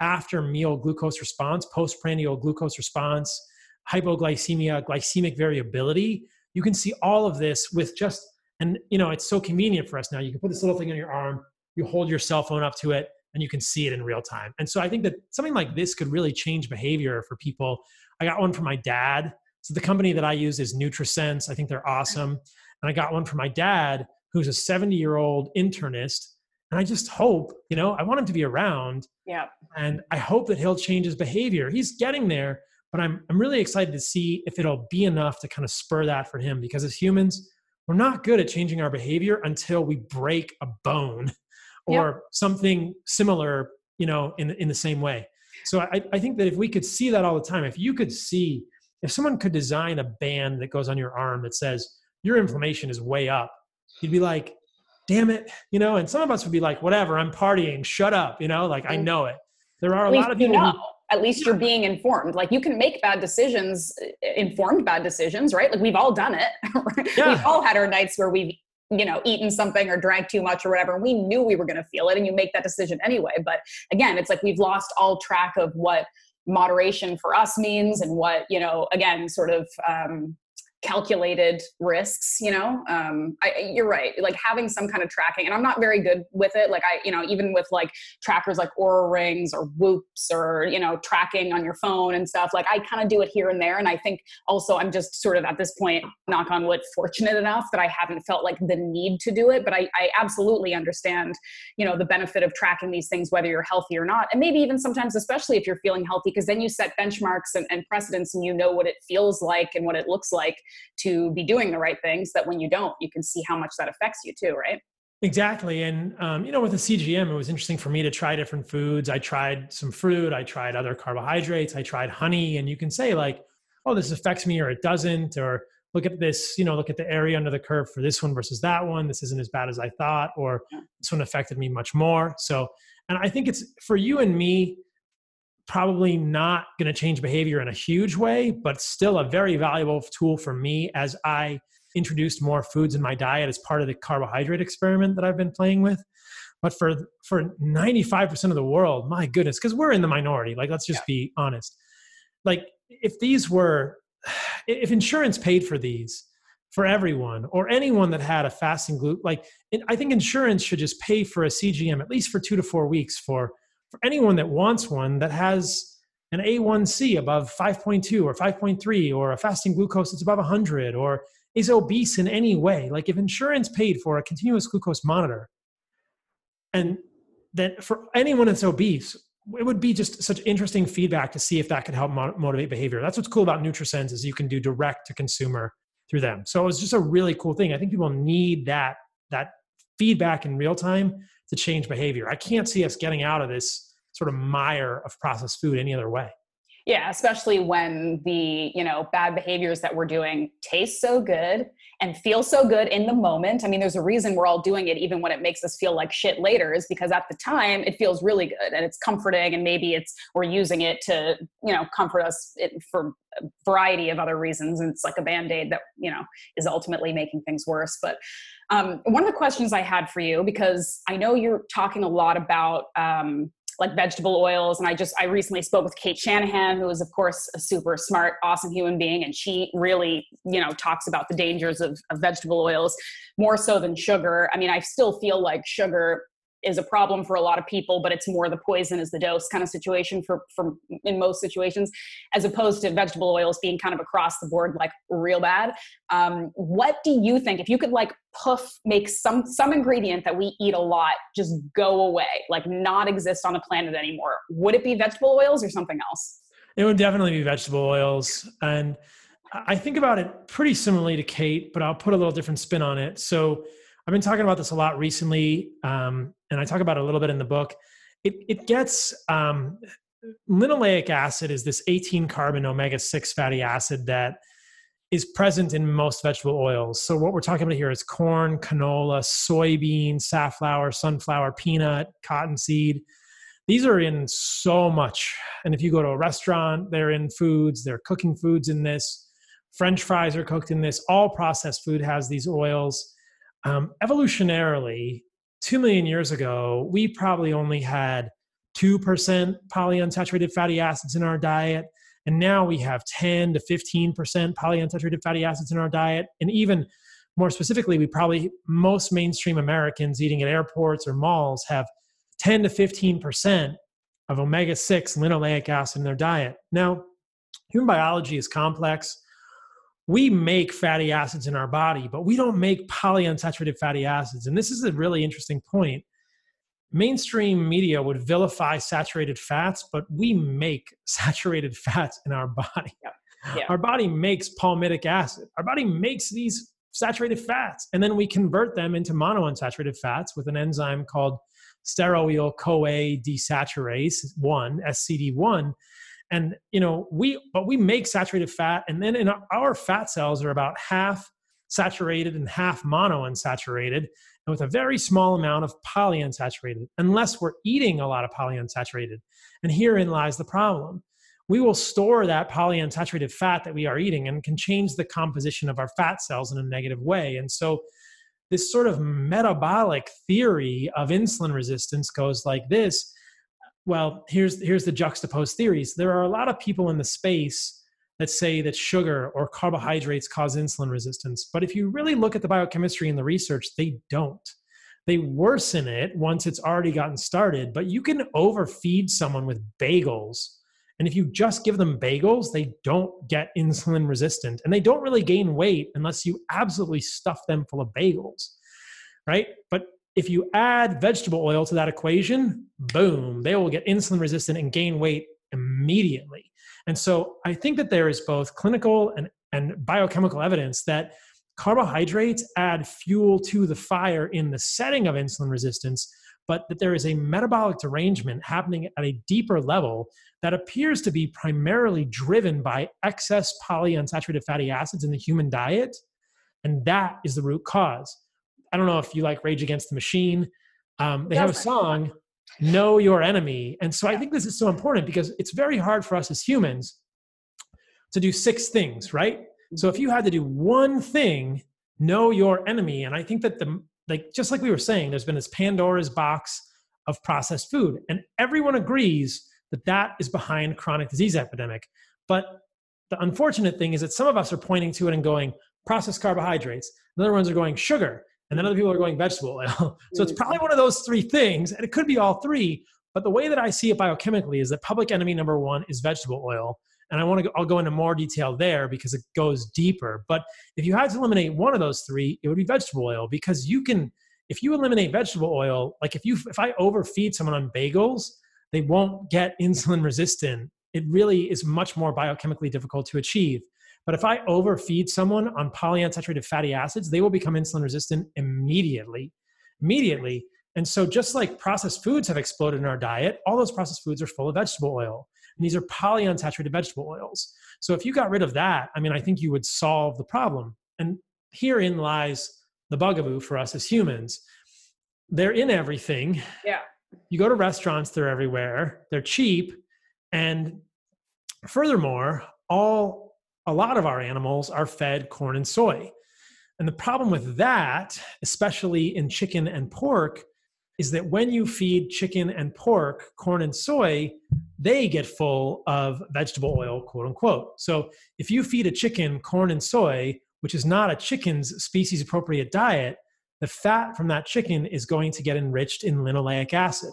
after meal glucose response, postprandial glucose response, hypoglycemia, glycemic variability. You can see all of this with just, and you know, it's so convenient for us now. You can put this little thing on your arm, you hold your cell phone up to it, and you can see it in real time. And so I think that something like this could really change behavior for people. I got one for my dad. So the company that I use is NutriSense. I think they're awesome. And I got one for my dad, who's a 70-year-old internist. And I just hope, you know, I want him to be around. Yeah. And I hope that he'll change his behavior. He's getting there. But I'm really excited to see if it'll be enough to kind of spur that for him, because as humans, we're not good at changing our behavior until we break a bone or something similar, you know, in the same way. So I think that if we could see that all the time, if you could see, if someone could design a band that goes on your arm that says, your inflammation is way up, you'd be like, damn it, you know, and some of us would be like, whatever, I'm partying, shut up, you know, like I know it. There are a lot of people who at least you're being informed. Like you can make bad decisions, informed bad decisions, right? Like we've all done it. Right? Yeah. We've all had our nights where we've, you know, eaten something or drank too much or whatever. And we knew we were going to feel it, and you make that decision anyway. But again, it's like we've lost all track of what moderation for us means and what, you know, again, sort of calculated risks, you know. You're right. Like having some kind of tracking, and I'm not very good with it. Like I, you know, even with like trackers like Oura Rings or Whoops or, you know, tracking on your phone and stuff, like I kind of do it here and there. And I think also I'm just sort of at this point, knock on wood, fortunate enough that I haven't felt like the need to do it. But I absolutely understand, you know, the benefit of tracking these things, whether you're healthy or not. And maybe even sometimes, especially if you're feeling healthy, because then you set benchmarks and precedents, and you know what it feels like and what it looks like to be doing the right things, that when you don't, you can see how much that affects you too, right? Exactly. And, you know, with the CGM, it was interesting for me to try different foods. I tried some fruit. I tried other carbohydrates. I tried honey. And you can say like, oh, this affects me or it doesn't, or look at this, you know, look at the area under the curve for this one versus that one. This isn't as bad as I thought, or this one affected me much more. So, and I think it's for you and me, probably not going to change behavior in a huge way, but still a very valuable tool for me as I introduced more foods in my diet as part of the carbohydrate experiment that I've been playing with. But for 95% of the world, my goodness, because we're in the minority, like let's just be honest. Like if these were, if insurance paid for these for everyone, or anyone that had a fasting gluten, like I think insurance should just pay for a CGM at least for 2 to 4 weeks for anyone that wants one that has an A1C above 5.2 or 5.3, or a fasting glucose that's above 100, or is obese in any way. Like if insurance paid for a continuous glucose monitor, and then for anyone that's obese, it would be just such interesting feedback to see if that could help motivate behavior. That's what's cool about NutriSense, is you can do direct to consumer through them. So it was just a really cool thing. I think people need that feedback in real time to change behavior. I can't see us getting out of this sort of mire of processed food any other way. Yeah, especially when the, you know, bad behaviors that we're doing taste so good and feel so good in the moment. I mean, there's a reason we're all doing it, even when it makes us feel like shit later, is because at the time it feels really good and it's comforting, and maybe it's, we're using it to, you know, comfort us for a variety of other reasons. And it's like a Band-Aid that, you know, is ultimately making things worse. But one of the questions I had for you, because I know you're talking a lot about, like vegetable oils. And I recently spoke with Kate Shanahan, who is of course a super smart, awesome human being. And she really, you know, talks about the dangers of vegetable oils more so than sugar. I mean, I still feel like sugar is a problem for a lot of people, but it's more the poison is the dose kind of situation for in most situations, as opposed to vegetable oils being kind of across the board, like real bad. What do you think, if you could like make some ingredient that we eat a lot just go away, like not exist on the planet anymore, would it be vegetable oils or something else? It would definitely be vegetable oils. And I think about it pretty similarly to Kate, but I'll put a little different spin on it. So I've been talking about this a lot recently, and I talk about it a little bit in the book. It gets, linoleic acid is this 18-carbon omega-6 fatty acid that is present in most vegetable oils. So what we're talking about here is corn, canola, soybean, safflower, sunflower, peanut, cottonseed. These are in so much. And if you go to a restaurant, they're in foods, they're cooking foods in this. French fries are cooked in this. All processed food has these oils. Evolutionarily, 2 million years ago, we probably only had 2% polyunsaturated fatty acids in our diet. And now we have 10 to 15% polyunsaturated fatty acids in our diet. And even more specifically, we probably, most mainstream Americans eating at airports or malls have 10 to 15% of omega-6 linoleic acid in their diet. Now, human biology is complex. We make fatty acids in our body, but we don't make polyunsaturated fatty acids. And this is a really interesting point. Mainstream media would vilify saturated fats, but we make saturated fats in our body. Yeah. Our body makes palmitic acid. Our body makes these saturated fats, and then we convert them into monounsaturated fats with an enzyme called stearoyl-CoA desaturase 1, SCD1. And, you know, we make saturated fat, and then in our fat cells are about half saturated and half monounsaturated, and with a very small amount of polyunsaturated, unless we're eating a lot of polyunsaturated. And herein lies the problem. We will store that polyunsaturated fat that we are eating and can change the composition of our fat cells in a negative way. And so this sort of metabolic theory of insulin resistance goes like this. Well, here's the juxtaposed theories. There are a lot of people in the space that say that sugar or carbohydrates cause insulin resistance. But if you really look at the biochemistry and the research, they don't. They worsen it once it's already gotten started. But you can overfeed someone with bagels. And if you just give them bagels, they don't get insulin resistant. And they don't really gain weight unless you absolutely stuff them full of bagels, right? But if you add vegetable oil to that equation, boom, they will get insulin resistant and gain weight immediately. And so I think that there is both clinical and biochemical evidence that carbohydrates add fuel to the fire in the setting of insulin resistance, but that there is a metabolic derangement happening at a deeper level that appears to be primarily driven by excess polyunsaturated fatty acids in the human diet. And that is the root cause. I don't know if you like Rage Against the Machine. They have a song, Know Your Enemy. And so I think this is so important because it's very hard for us as humans to do 6 things, right? So if you had to do one thing, know your enemy. And I think that just like we were saying, there's been this Pandora's box of processed food. And everyone agrees that that is behind chronic disease epidemic. But the unfortunate thing is that some of us are pointing to it and going, processed carbohydrates. And other ones are going, sugar. And then other people are going vegetable oil. So it's probably one of those 3 things, and it could be all 3, but the way that I see it biochemically is that public enemy number 1 is vegetable oil. And I'll go into more detail there because it goes deeper. But if you had to eliminate one of those 3, it would be vegetable oil, because if you eliminate vegetable oil, like if I overfeed someone on bagels, they won't get insulin resistant. It really is much more biochemically difficult to achieve. But if I overfeed someone on polyunsaturated fatty acids, they will become insulin resistant immediately. And so just like processed foods have exploded in our diet, all those processed foods are full of vegetable oil. And these are polyunsaturated vegetable oils. So if you got rid of that, I mean, I think you would solve the problem. And herein lies the bugaboo for us as humans. They're in everything. Yeah. You go to restaurants, they're everywhere. They're cheap. And furthermore, a lot of our animals are fed corn and soy. And the problem with that, especially in chicken and pork, is that when you feed chicken and pork corn and soy, they get full of vegetable oil, quote unquote. So if you feed a chicken corn and soy, which is not a chicken's species appropriate diet, the fat from that chicken is going to get enriched in linoleic acid.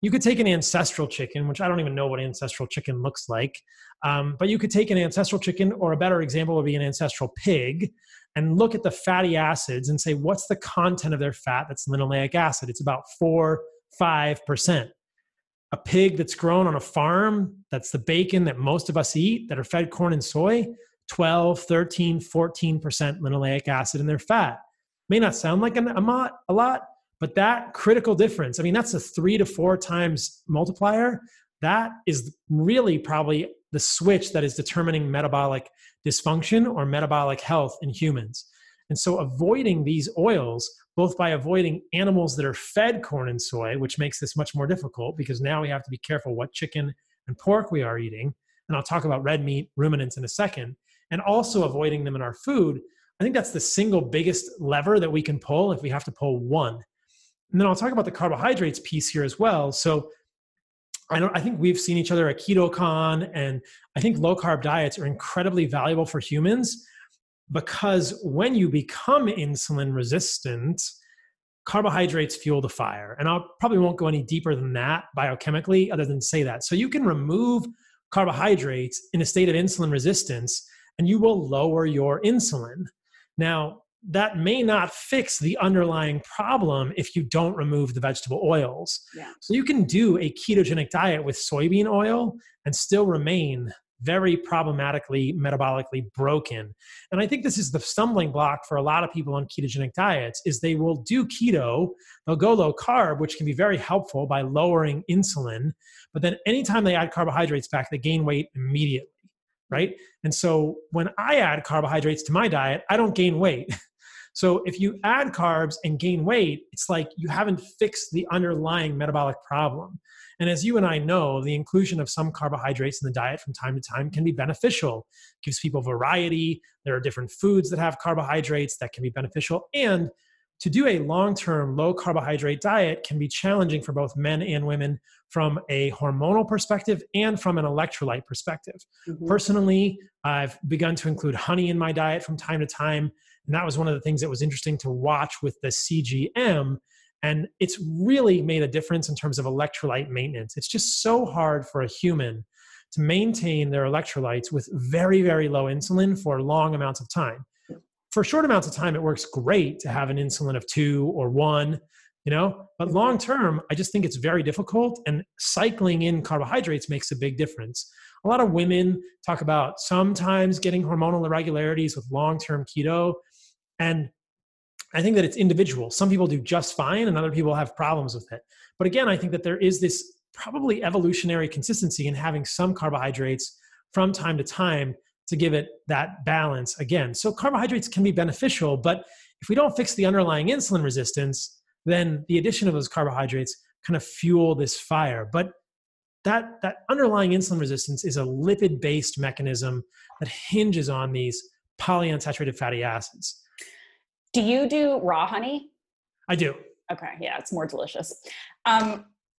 You could take an ancestral chicken, which I don't even know what ancestral chicken looks like, but you could take an ancestral chicken, or a better example would be an ancestral pig, and look at the fatty acids and say, what's the content of their fat that's linoleic acid? It's about 4-5%. A pig that's grown on a farm, that's the bacon that most of us eat, that are fed corn and soy, 12-14% linoleic acid in their fat. May not sound like a lot, but that critical difference, I mean, that's a 3 to 4 times multiplier. That is really probably the switch that is determining metabolic dysfunction or metabolic health in humans. And so avoiding these oils, both by avoiding animals that are fed corn and soy, which makes this much more difficult because now we have to be careful what chicken and pork we are eating. And I'll talk about red meat, ruminants in a second, and also avoiding them in our food. I think that's the single biggest lever that we can pull if we have to pull one. And then I'll talk about the carbohydrates piece here as well. So I think we've seen each other at KetoCon, and I think low carb diets are incredibly valuable for humans because when you become insulin resistant, carbohydrates fuel the fire. And I probably won't go any deeper than that biochemically other than say that. So you can remove carbohydrates in a state of insulin resistance and you will lower your insulin. Now, that may not fix the underlying problem if you don't remove the vegetable oils. Yeah. So you can do a ketogenic diet with soybean oil and still remain very problematically, metabolically broken. And I think this is the stumbling block for a lot of people on ketogenic diets is they will do keto, they'll go low carb, which can be very helpful by lowering insulin. But then anytime they add carbohydrates back, they gain weight immediately, right? And so when I add carbohydrates to my diet, I don't gain weight. So if you add carbs and gain weight, it's like you haven't fixed the underlying metabolic problem. And as you and I know, the inclusion of some carbohydrates in the diet from time to time can be beneficial. It gives people variety. There are different foods that have carbohydrates that can be beneficial. And to do a long-term low carbohydrate diet can be challenging for both men and women from a hormonal perspective and from an electrolyte perspective. Mm-hmm. Personally, I've begun to include honey in my diet from time to time. And that was one of the things that was interesting to watch with the CGM. And it's really made a difference in terms of electrolyte maintenance. It's just so hard for a human to maintain their electrolytes with very, very low insulin for long amounts of time. For short amounts of time, it works great to have an insulin of 2 or 1, you know, but long term, I just think it's very difficult, and cycling in carbohydrates makes a big difference. A lot of women talk about sometimes getting hormonal irregularities with long-term keto. And I think that it's individual. Some people do just fine and other people have problems with it. But again, I think that there is this probably evolutionary consistency in having some carbohydrates from time to time to give it that balance again. So carbohydrates can be beneficial, but if we don't fix the underlying insulin resistance, then the addition of those carbohydrates kind of fuel this fire. But that underlying insulin resistance is a lipid-based mechanism that hinges on these polyunsaturated fatty acids. Do you do raw honey? I do. Okay. Yeah. It's more delicious.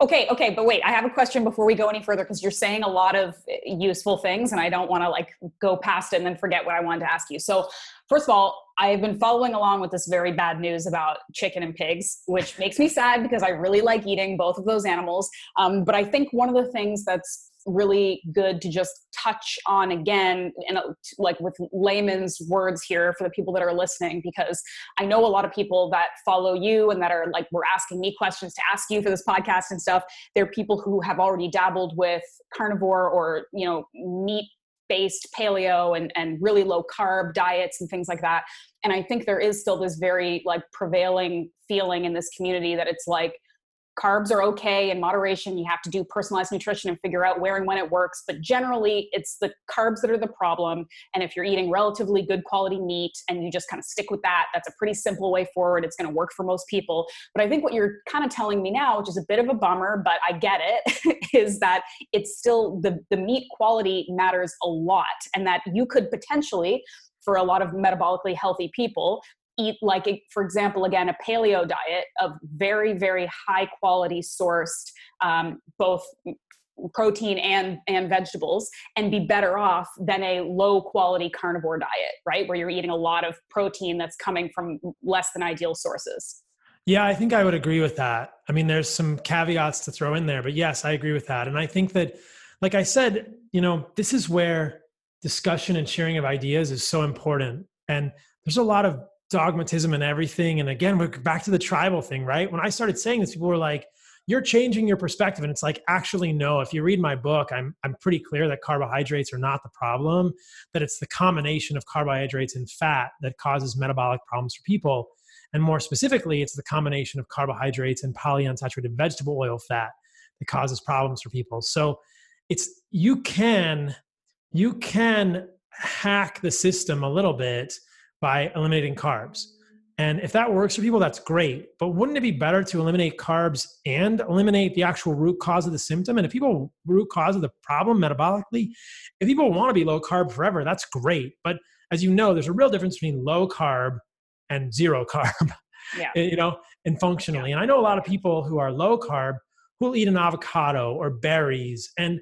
Okay. But wait, I have a question before we go any further, because you're saying a lot of useful things and I don't want to like go past it and then forget what I wanted to ask you. So first of all, I've been following along with this very bad news about chicken and pigs, which makes me sad because I really like eating both of those animals. But I think one of the things that's really good to just touch on again, and like with layman's words here for the people that are listening, because I know a lot of people that follow you and that are like, were asking me questions to ask you for this podcast and stuff. They're people who have already dabbled with carnivore or, you know, meat based paleo and really low carb diets and things like that. And I think there is still this very like prevailing feeling in this community that it's like, carbs are okay in moderation. You have to do personalized nutrition and figure out where and when it works. But generally, it's the carbs that are the problem. And if you're eating relatively good quality meat and you just kind of stick with that, that's a pretty simple way forward. It's going to work for most people. But I think what you're kind of telling me now, which is a bit of a bummer, but I get it, is that it's still the meat quality matters a lot, and that you could potentially, for a lot of metabolically healthy people, eat like, for example, again, a paleo diet of very, very high quality sourced, both protein and vegetables, and be better off than a low quality carnivore diet, right? Where you're eating a lot of protein that's coming from less than ideal sources. Yeah, I think I would agree with that. I mean, there's some caveats to throw in there, but yes, I agree with that. And I think that, like I said, you know, this is where discussion and sharing of ideas is so important. And there's a lot of dogmatism and everything. And again, we're back to the tribal thing, right? When I started saying this, people were like, you're changing your perspective. And it's like, actually, no, if you read my book, I'm pretty clear that carbohydrates are not the problem, that it's the combination of carbohydrates and fat that causes metabolic problems for people. And more specifically, it's the combination of carbohydrates and polyunsaturated vegetable oil fat that causes problems for people. So it's, you can hack the system a little bit by eliminating carbs. And if that works for people, that's great. But wouldn't it be better to eliminate carbs and eliminate the actual root cause of the symptom? And if people, root cause of the problem metabolically, if people want to be low carb forever, that's great. But as you know, there's a real difference between low carb and zero carb, yeah. You know, and functionally. Yeah. And I know a lot of people who are low carb who'll eat an avocado or berries. And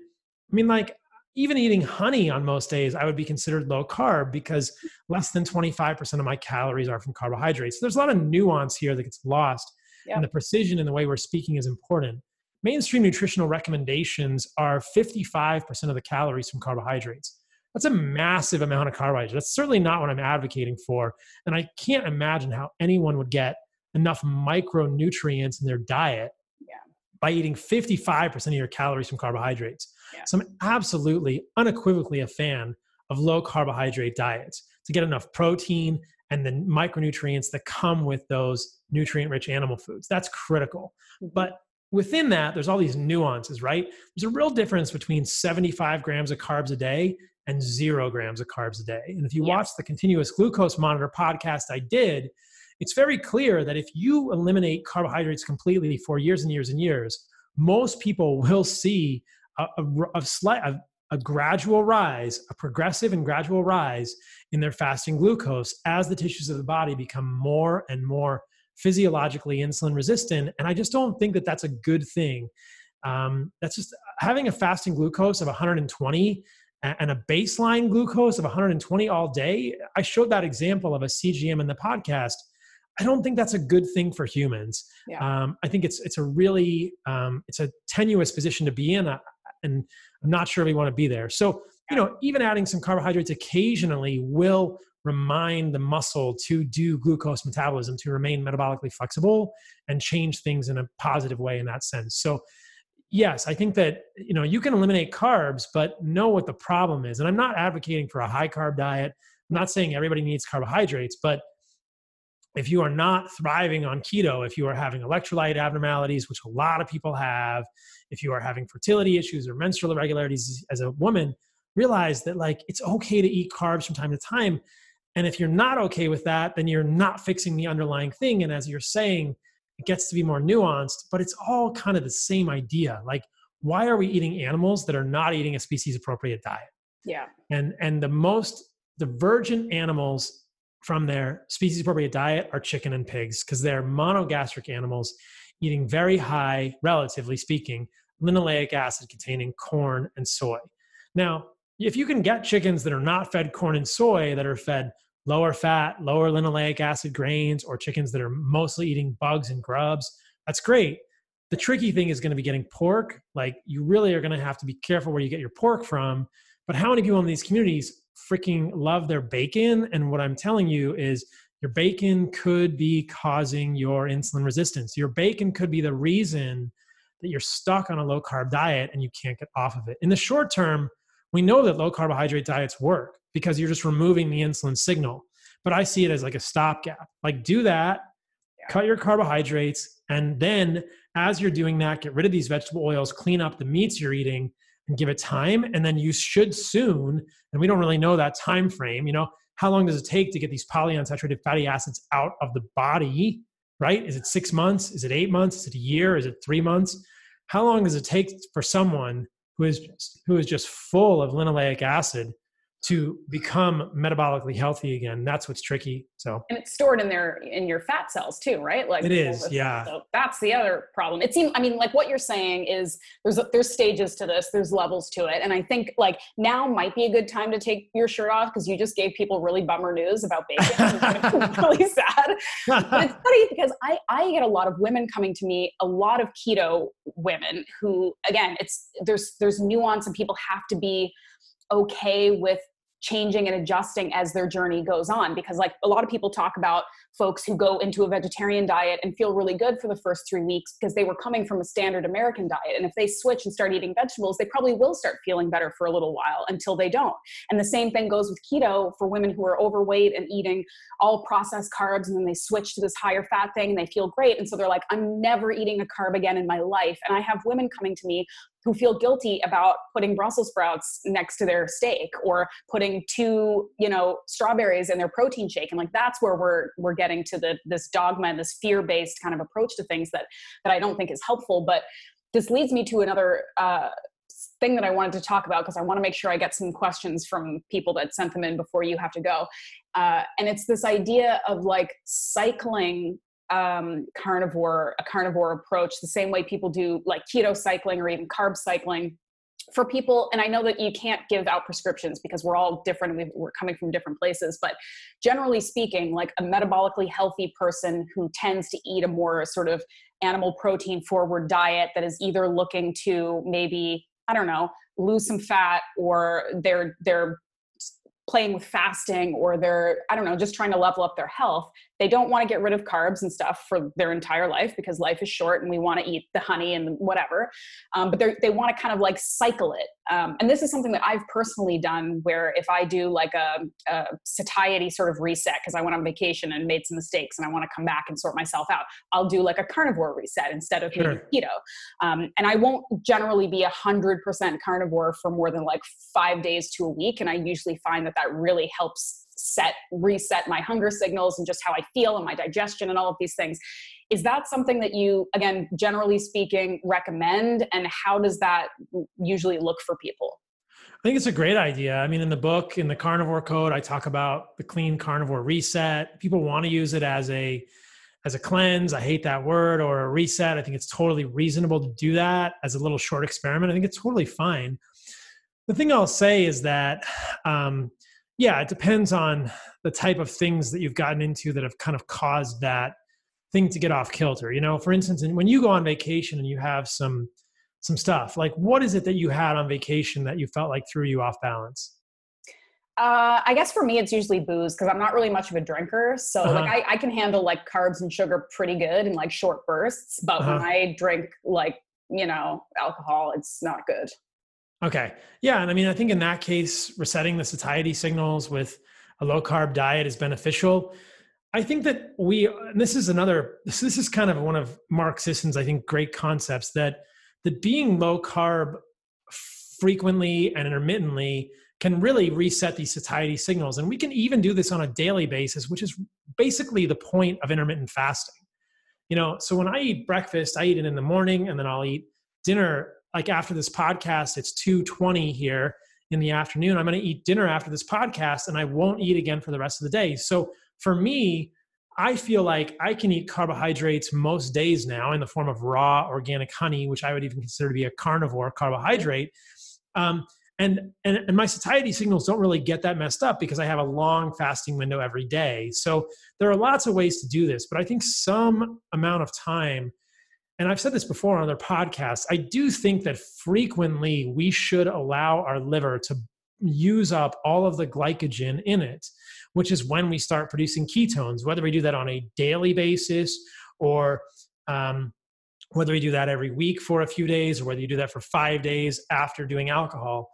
I mean, like, even eating honey on most days, I would be considered low carb because less than 25% of my calories are from carbohydrates. So there's a lot of nuance here that gets lost. Yep. And the precision in the way we're speaking is important. Mainstream nutritional recommendations are 55% of the calories from carbohydrates. That's a massive amount of carbohydrates. That's certainly not what I'm advocating for. And I can't imagine how anyone would get enough micronutrients in their diet by eating 55% of your calories from carbohydrates. Yeah. So I'm absolutely, unequivocally a fan of low carbohydrate diets to get enough protein and the micronutrients that come with those nutrient-rich animal foods. That's critical. But within that, there's all these nuances, right? There's a real difference between 75 grams of carbs a day and 0 grams of carbs a day. And if you watch the Continuous Glucose Monitor podcast I did, it's very clear that if you eliminate carbohydrates completely for years and years and years, most people will see a gradual rise, a progressive and gradual rise in their fasting glucose as the tissues of the body become more and more physiologically insulin resistant. And I just don't think that that's a good thing. That's just having a fasting glucose of 120 and a baseline glucose of 120 all day. I showed that example of a CGM in the podcast. I don't think that's a good thing for humans. Yeah. I think it's a really, it's a tenuous position to be in, and I'm not sure we want to be there. So, you know, even adding some carbohydrates occasionally will remind the muscle to do glucose metabolism, to remain metabolically flexible and change things in a positive way in that sense. So yes, I think that, you know, you can eliminate carbs, but know what the problem is. And I'm not advocating for a high carb diet. I'm not saying everybody needs carbohydrates, but if you are not thriving on keto, if you are having electrolyte abnormalities, which a lot of people have, if you are having fertility issues or menstrual irregularities as a woman, realize that, like, it's okay to eat carbs from time to time. And if you're not okay with that, then you're not fixing the underlying thing. And as you're saying, it gets to be more nuanced, but it's all kind of the same idea. Like, why are we eating animals that are not eating a species appropriate diet? Yeah. And the most divergent animals from their species appropriate diet are chicken and pigs, because they're monogastric animals eating very high, relatively speaking, linoleic acid containing corn and soy. Now, if you can get chickens that are not fed corn and soy, that are fed lower fat, lower linoleic acid grains, or chickens that are mostly eating bugs and grubs, that's great. The tricky thing is going to be getting pork. Like, you really are going to have to be careful where you get your pork from. But how many people in these communities freaking love their bacon? And what I'm telling you is, your bacon could be causing your insulin resistance. Your bacon could be the reason that you're stuck on a low carb diet and you can't get off of it. In the short term, we know that low carbohydrate diets work because you're just removing the insulin signal. But I see it as like a stopgap. Like, do that, cut your carbohydrates, and then As you're doing that, get rid of these vegetable oils, clean up the meats you're eating, and give it time. And then you should soon, and we don't really know that time frame, you know, how long does it take to get these polyunsaturated fatty acids out of the body, right? Is it 6 months? Is it 8 months? Is it a year? Is it 3 months? How long does it take for someone who is just full of linoleic acid to become metabolically healthy again? That's what's tricky. So, and it's stored in your fat cells too, right? Like it is, yeah. So that's the other problem. It seems, I mean, like what you're saying is there's stages to this, there's levels to it. And I think like now might be a good time to take your shirt off because you just gave people really bummer news about bacon. It's really sad. But it's funny because I get a lot of women coming to me, a lot of keto women who, again, there's nuance and people have to be okay with changing and adjusting as their journey goes on. Because like a lot of people talk about folks who go into a vegetarian diet and feel really good for the first 3 weeks because they were coming from a standard American diet. And if they switch and start eating vegetables, they probably will start feeling better for a little while until they don't. And the same thing goes with keto for women who are overweight and eating all processed carbs. And then they switch to this higher fat thing and they feel great. And so they're like, I'm never eating a carb again in my life. And I have women coming to me who feel guilty about putting Brussels sprouts next to their steak or putting two, you know, strawberries in their protein shake. And like, that's where we're getting to this dogma and this fear-based kind of approach to things that I don't think is helpful. But this leads me to another thing that I wanted to talk about, because I want to make sure I get some questions from people that sent them in before you have to go. And it's this idea of like cycling a carnivore approach, the same way people do like keto cycling or even carb cycling for people. And I know that you can't give out prescriptions because we're all different. We're coming from different places, but generally speaking, like a metabolically healthy person who tends to eat a more sort of animal protein forward diet that is either looking to maybe, I don't know, lose some fat, or they're playing with fasting, or they're, I don't know, just trying to level up their health. They don't want to get rid of carbs and stuff for their entire life because life is short and we want to eat the honey and whatever. But they want to kind of like cycle it. And this is something that I've personally done, where if I do like a satiety sort of reset because I went on vacation and made some mistakes and I want to come back and sort myself out, I'll do like a carnivore reset instead of keto. And I won't generally be 100% carnivore for more than like 5 days to a week. And I usually find that really helps reset my hunger signals and just how I feel and my digestion and all of these things. Is that something that you, again, generally speaking, recommend? And how does that usually look for people? I think it's a great idea. I mean, in the book, in The Carnivore Code, I talk about the clean carnivore reset. People want to use it as a cleanse. I hate that word, or a reset. I think it's totally reasonable to do that as a little short experiment. I think it's totally fine. The thing I'll say is that, yeah, it depends on the type of things that you've gotten into that have kind of caused that thing to get off kilter. You know, for instance, when you go on vacation and you have some stuff, like what is it that you had on vacation that you felt like threw you off balance? I guess for me, it's usually booze, because I'm not really much of a drinker. So like I can handle like carbs and sugar pretty good in like short bursts. But when I drink like, you know, alcohol, it's not good. Okay. Yeah. And I mean, I think in that case, resetting the satiety signals with a low carb diet is beneficial. I think that this is kind of one of Mark Sisson's, I think, great concepts that being low carb frequently and intermittently can really reset these satiety signals. And we can even do this on a daily basis, which is basically the point of intermittent fasting. You know, so when I eat breakfast, I eat it in the morning and then I'll eat dinner. Like after this podcast, it's 2:20 here in the afternoon. I'm going to eat dinner after this podcast and I won't eat again for the rest of the day. So for me, I feel like I can eat carbohydrates most days now in the form of raw organic honey, which I would even consider to be a carnivore carbohydrate. And my satiety signals don't really get that messed up because I have a long fasting window every day. So there are lots of ways to do this, but I think some amount of time, and I've said this before on other podcasts, I do think that frequently we should allow our liver to use up all of the glycogen in it, which is when we start producing ketones, whether we do that on a daily basis or whether we do that every week for a few days, or whether you do that for 5 days after doing alcohol.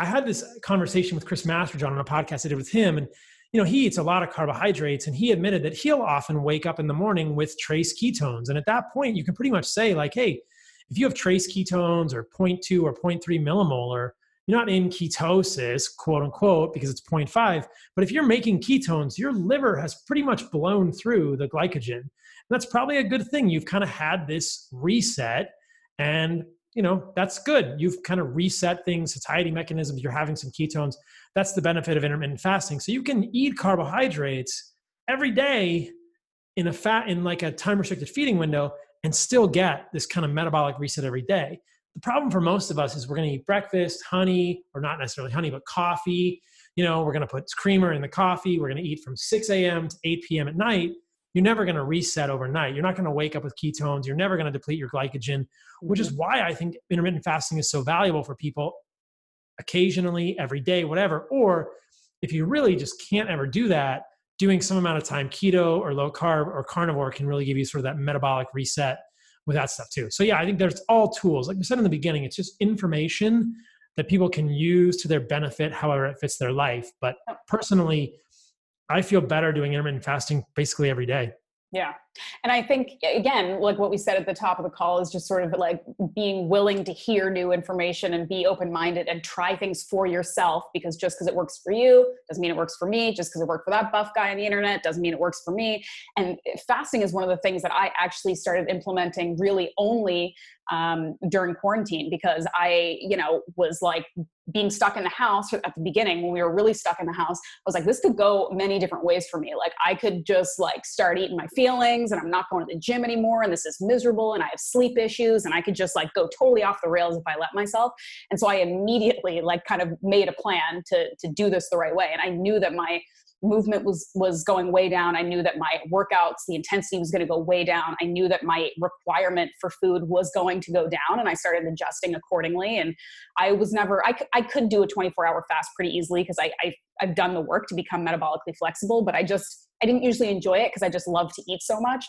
I had this conversation with Chris Masterjohn on a podcast I did with him, and you know, he eats a lot of carbohydrates, and he admitted that he'll often wake up in the morning with trace ketones. And at that point, you can pretty much say like, hey, if you have trace ketones or 0.2 or 0.3 millimolar, you're not in ketosis, quote unquote, because it's 0.5. But if you're making ketones, your liver has pretty much blown through the glycogen. And that's probably a good thing. You've kind of had this reset, and you know, that's good. You've kind of reset things, satiety mechanisms, you're having some ketones. That's the benefit of intermittent fasting. So you can eat carbohydrates every day in a like a time-restricted feeding window and still get this kind of metabolic reset every day. The problem for most of us is we're going to eat breakfast, honey, or not necessarily honey, but coffee. You know, we're going to put creamer in the coffee. We're going to eat from 6 a.m. to 8 p.m. at night. You're never going to reset overnight. You're not going to wake up with ketones. You're never going to deplete your glycogen, which is why I think intermittent fasting is so valuable for people occasionally, every day, whatever. Or if you really just can't ever do that, doing some amount of time keto or low carb or carnivore can really give you sort of that metabolic reset with that stuff too. So yeah, I think there's all tools. Like we said in the beginning, it's just information that people can use to their benefit, however it fits their life. But personally, I feel better doing intermittent fasting basically every day. Yeah. And I think, again, like what we said at the top of the call is just sort of like being willing to hear new information and be open-minded and try things for yourself, because just because it works for you doesn't mean it works for me. Just because it worked for that buff guy on the internet doesn't mean it works for me. And fasting is one of the things that I actually started implementing really only during quarantine, because I, you know, was like being stuck in the house at the beginning when we were really stuck in the house. I was like, this could go many different ways for me. Like I could just like start eating my feelings, and I'm not going to the gym anymore, and this is miserable, and I have sleep issues, and I could just like go totally off the rails if I let myself. And so I immediately like kind of made a plan to do this the right way. And I knew that my movement was going way down. I knew that my workouts, the intensity was going to go way down. I knew that my requirement for food was going to go down, and I started adjusting accordingly. And I was never, I could do a 24-hour fast pretty easily, because I've done the work to become metabolically flexible, but I didn't usually enjoy it because I just love to eat so much.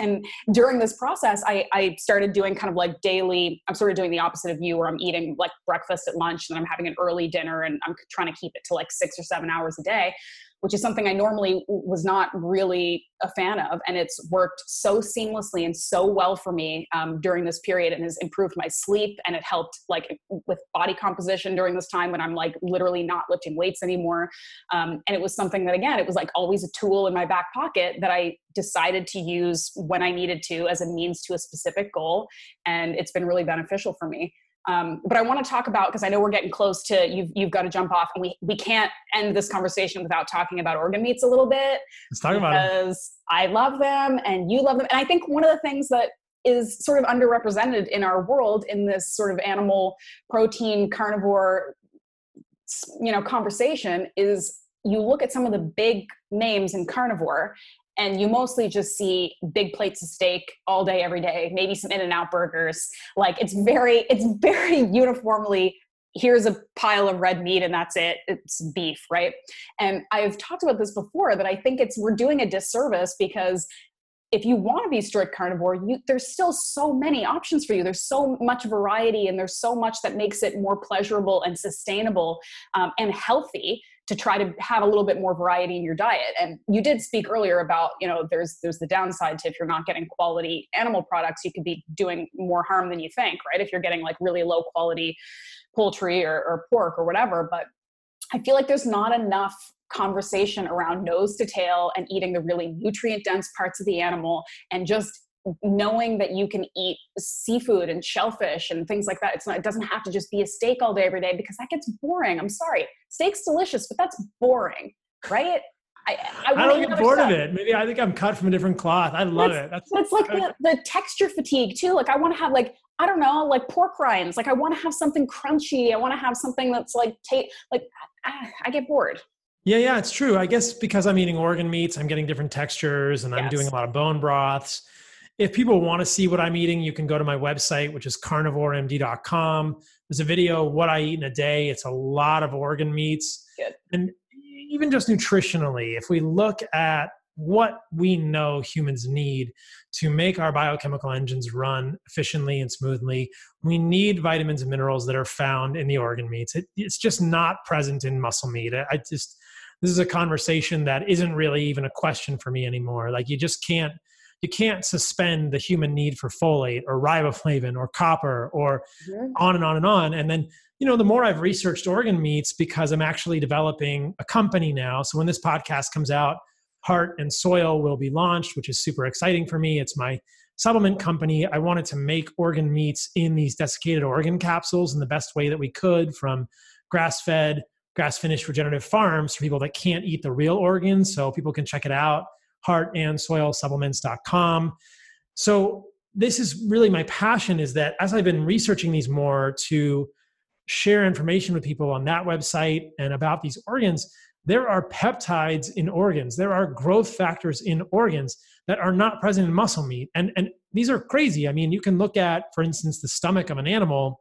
And during this process, I started doing kind of like daily, I'm sort of doing the opposite of you, where I'm eating like breakfast at lunch, and then I'm having an early dinner, and I'm trying to keep it to like 6 or 7 hours a day, which is something I normally was not really a fan of. And it's worked so seamlessly and so well for me during this period, and has improved my sleep, and it helped like with body composition during this time when I'm like literally not lifting weights anymore. And it was something that, again, it was like always a tool in my back pocket that I decided to use when I needed to as a means to a specific goal. And it's been really beneficial for me. But I want to talk about, because I know we're getting close to, you've got to jump off, and we can't end this conversation without talking about organ meats a little bit. Let's talk about it. Because I love them and you love them. And I think one of the things that is sort of underrepresented in our world in this sort of animal protein carnivore, you know, conversation is you look at some of the big names in carnivore, and you mostly just see big plates of steak all day, every day, maybe some In-N-Out burgers. Like it's very uniformly, here's a pile of red meat and that's it. It's beef, right? And I've talked about this before, that I think we're doing a disservice, because if you want to be strict carnivore, there's still so many options for you. There's so much variety, and there's so much that makes it more pleasurable and sustainable and healthy to try to have a little bit more variety in your diet. And you did speak earlier about, you know, there's the downside to, if you're not getting quality animal products, you could be doing more harm than you think, right? If you're getting like really low quality poultry or pork or whatever. But I feel like there's not enough conversation around nose to tail and eating the really nutrient dense parts of the animal, and just knowing that you can eat seafood and shellfish and things like that. It doesn't have to just be a steak all day, every day, because that gets boring. I'm sorry. Steak's delicious, but that's boring, right? I don't get bored of it. Maybe I think I'm cut from a different cloth. I love it. That's like the texture fatigue too. Like I want to have like, I don't know, like pork rinds. Like I want to have something crunchy. I want to have something that's like, I get bored. Yeah, it's true. I guess because I'm eating organ meats, I'm getting different textures, and I'm doing a lot of bone broths. If people want to see what I'm eating, you can go to my website, which is carnivoremd.com. There's a video, what I eat in a day. It's a lot of organ meats. Good. And even just nutritionally, if we look at what we know humans need to make our biochemical engines run efficiently and smoothly, we need vitamins and minerals that are found in the organ meats. It's just not present in muscle meat. I just this is a conversation that isn't really even a question for me anymore. Like, you just can't, you can't suspend the human need for folate or riboflavin or copper or on and on and on. And then, you know, the more I've researched organ meats, because I'm actually developing a company now. So when this podcast comes out, Heart and Soil will be launched, which is super exciting for me. It's my supplement company. I wanted to make organ meats in these desiccated organ capsules in the best way that we could, from grass-fed, grass-finished regenerative farms for people that can't eat the real organs. So people can check it out. heartandsoilsupplements.com. So this is really my passion, is that as I've been researching these more to share information with people on that website and about these organs, there are peptides in organs. There are growth factors in organs that are not present in muscle meat. And these are crazy. I mean, you can look at, for instance, the stomach of an animal.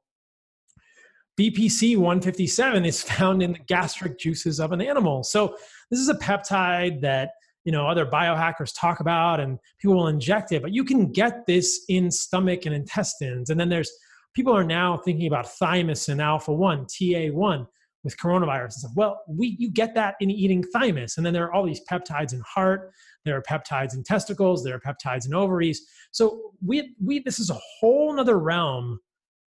BPC 157 is found in the gastric juices of an animal. So this is a peptide that, you know, other biohackers talk about and people will inject it, but you can get this in stomach and intestines. And then there's, people are now thinking about thymus and alpha-1, TA1 with coronavirus and stuff. Well, you get that in eating thymus. And then there are all these peptides in heart. There are peptides in testicles. There are peptides in ovaries. So this is a whole nother realm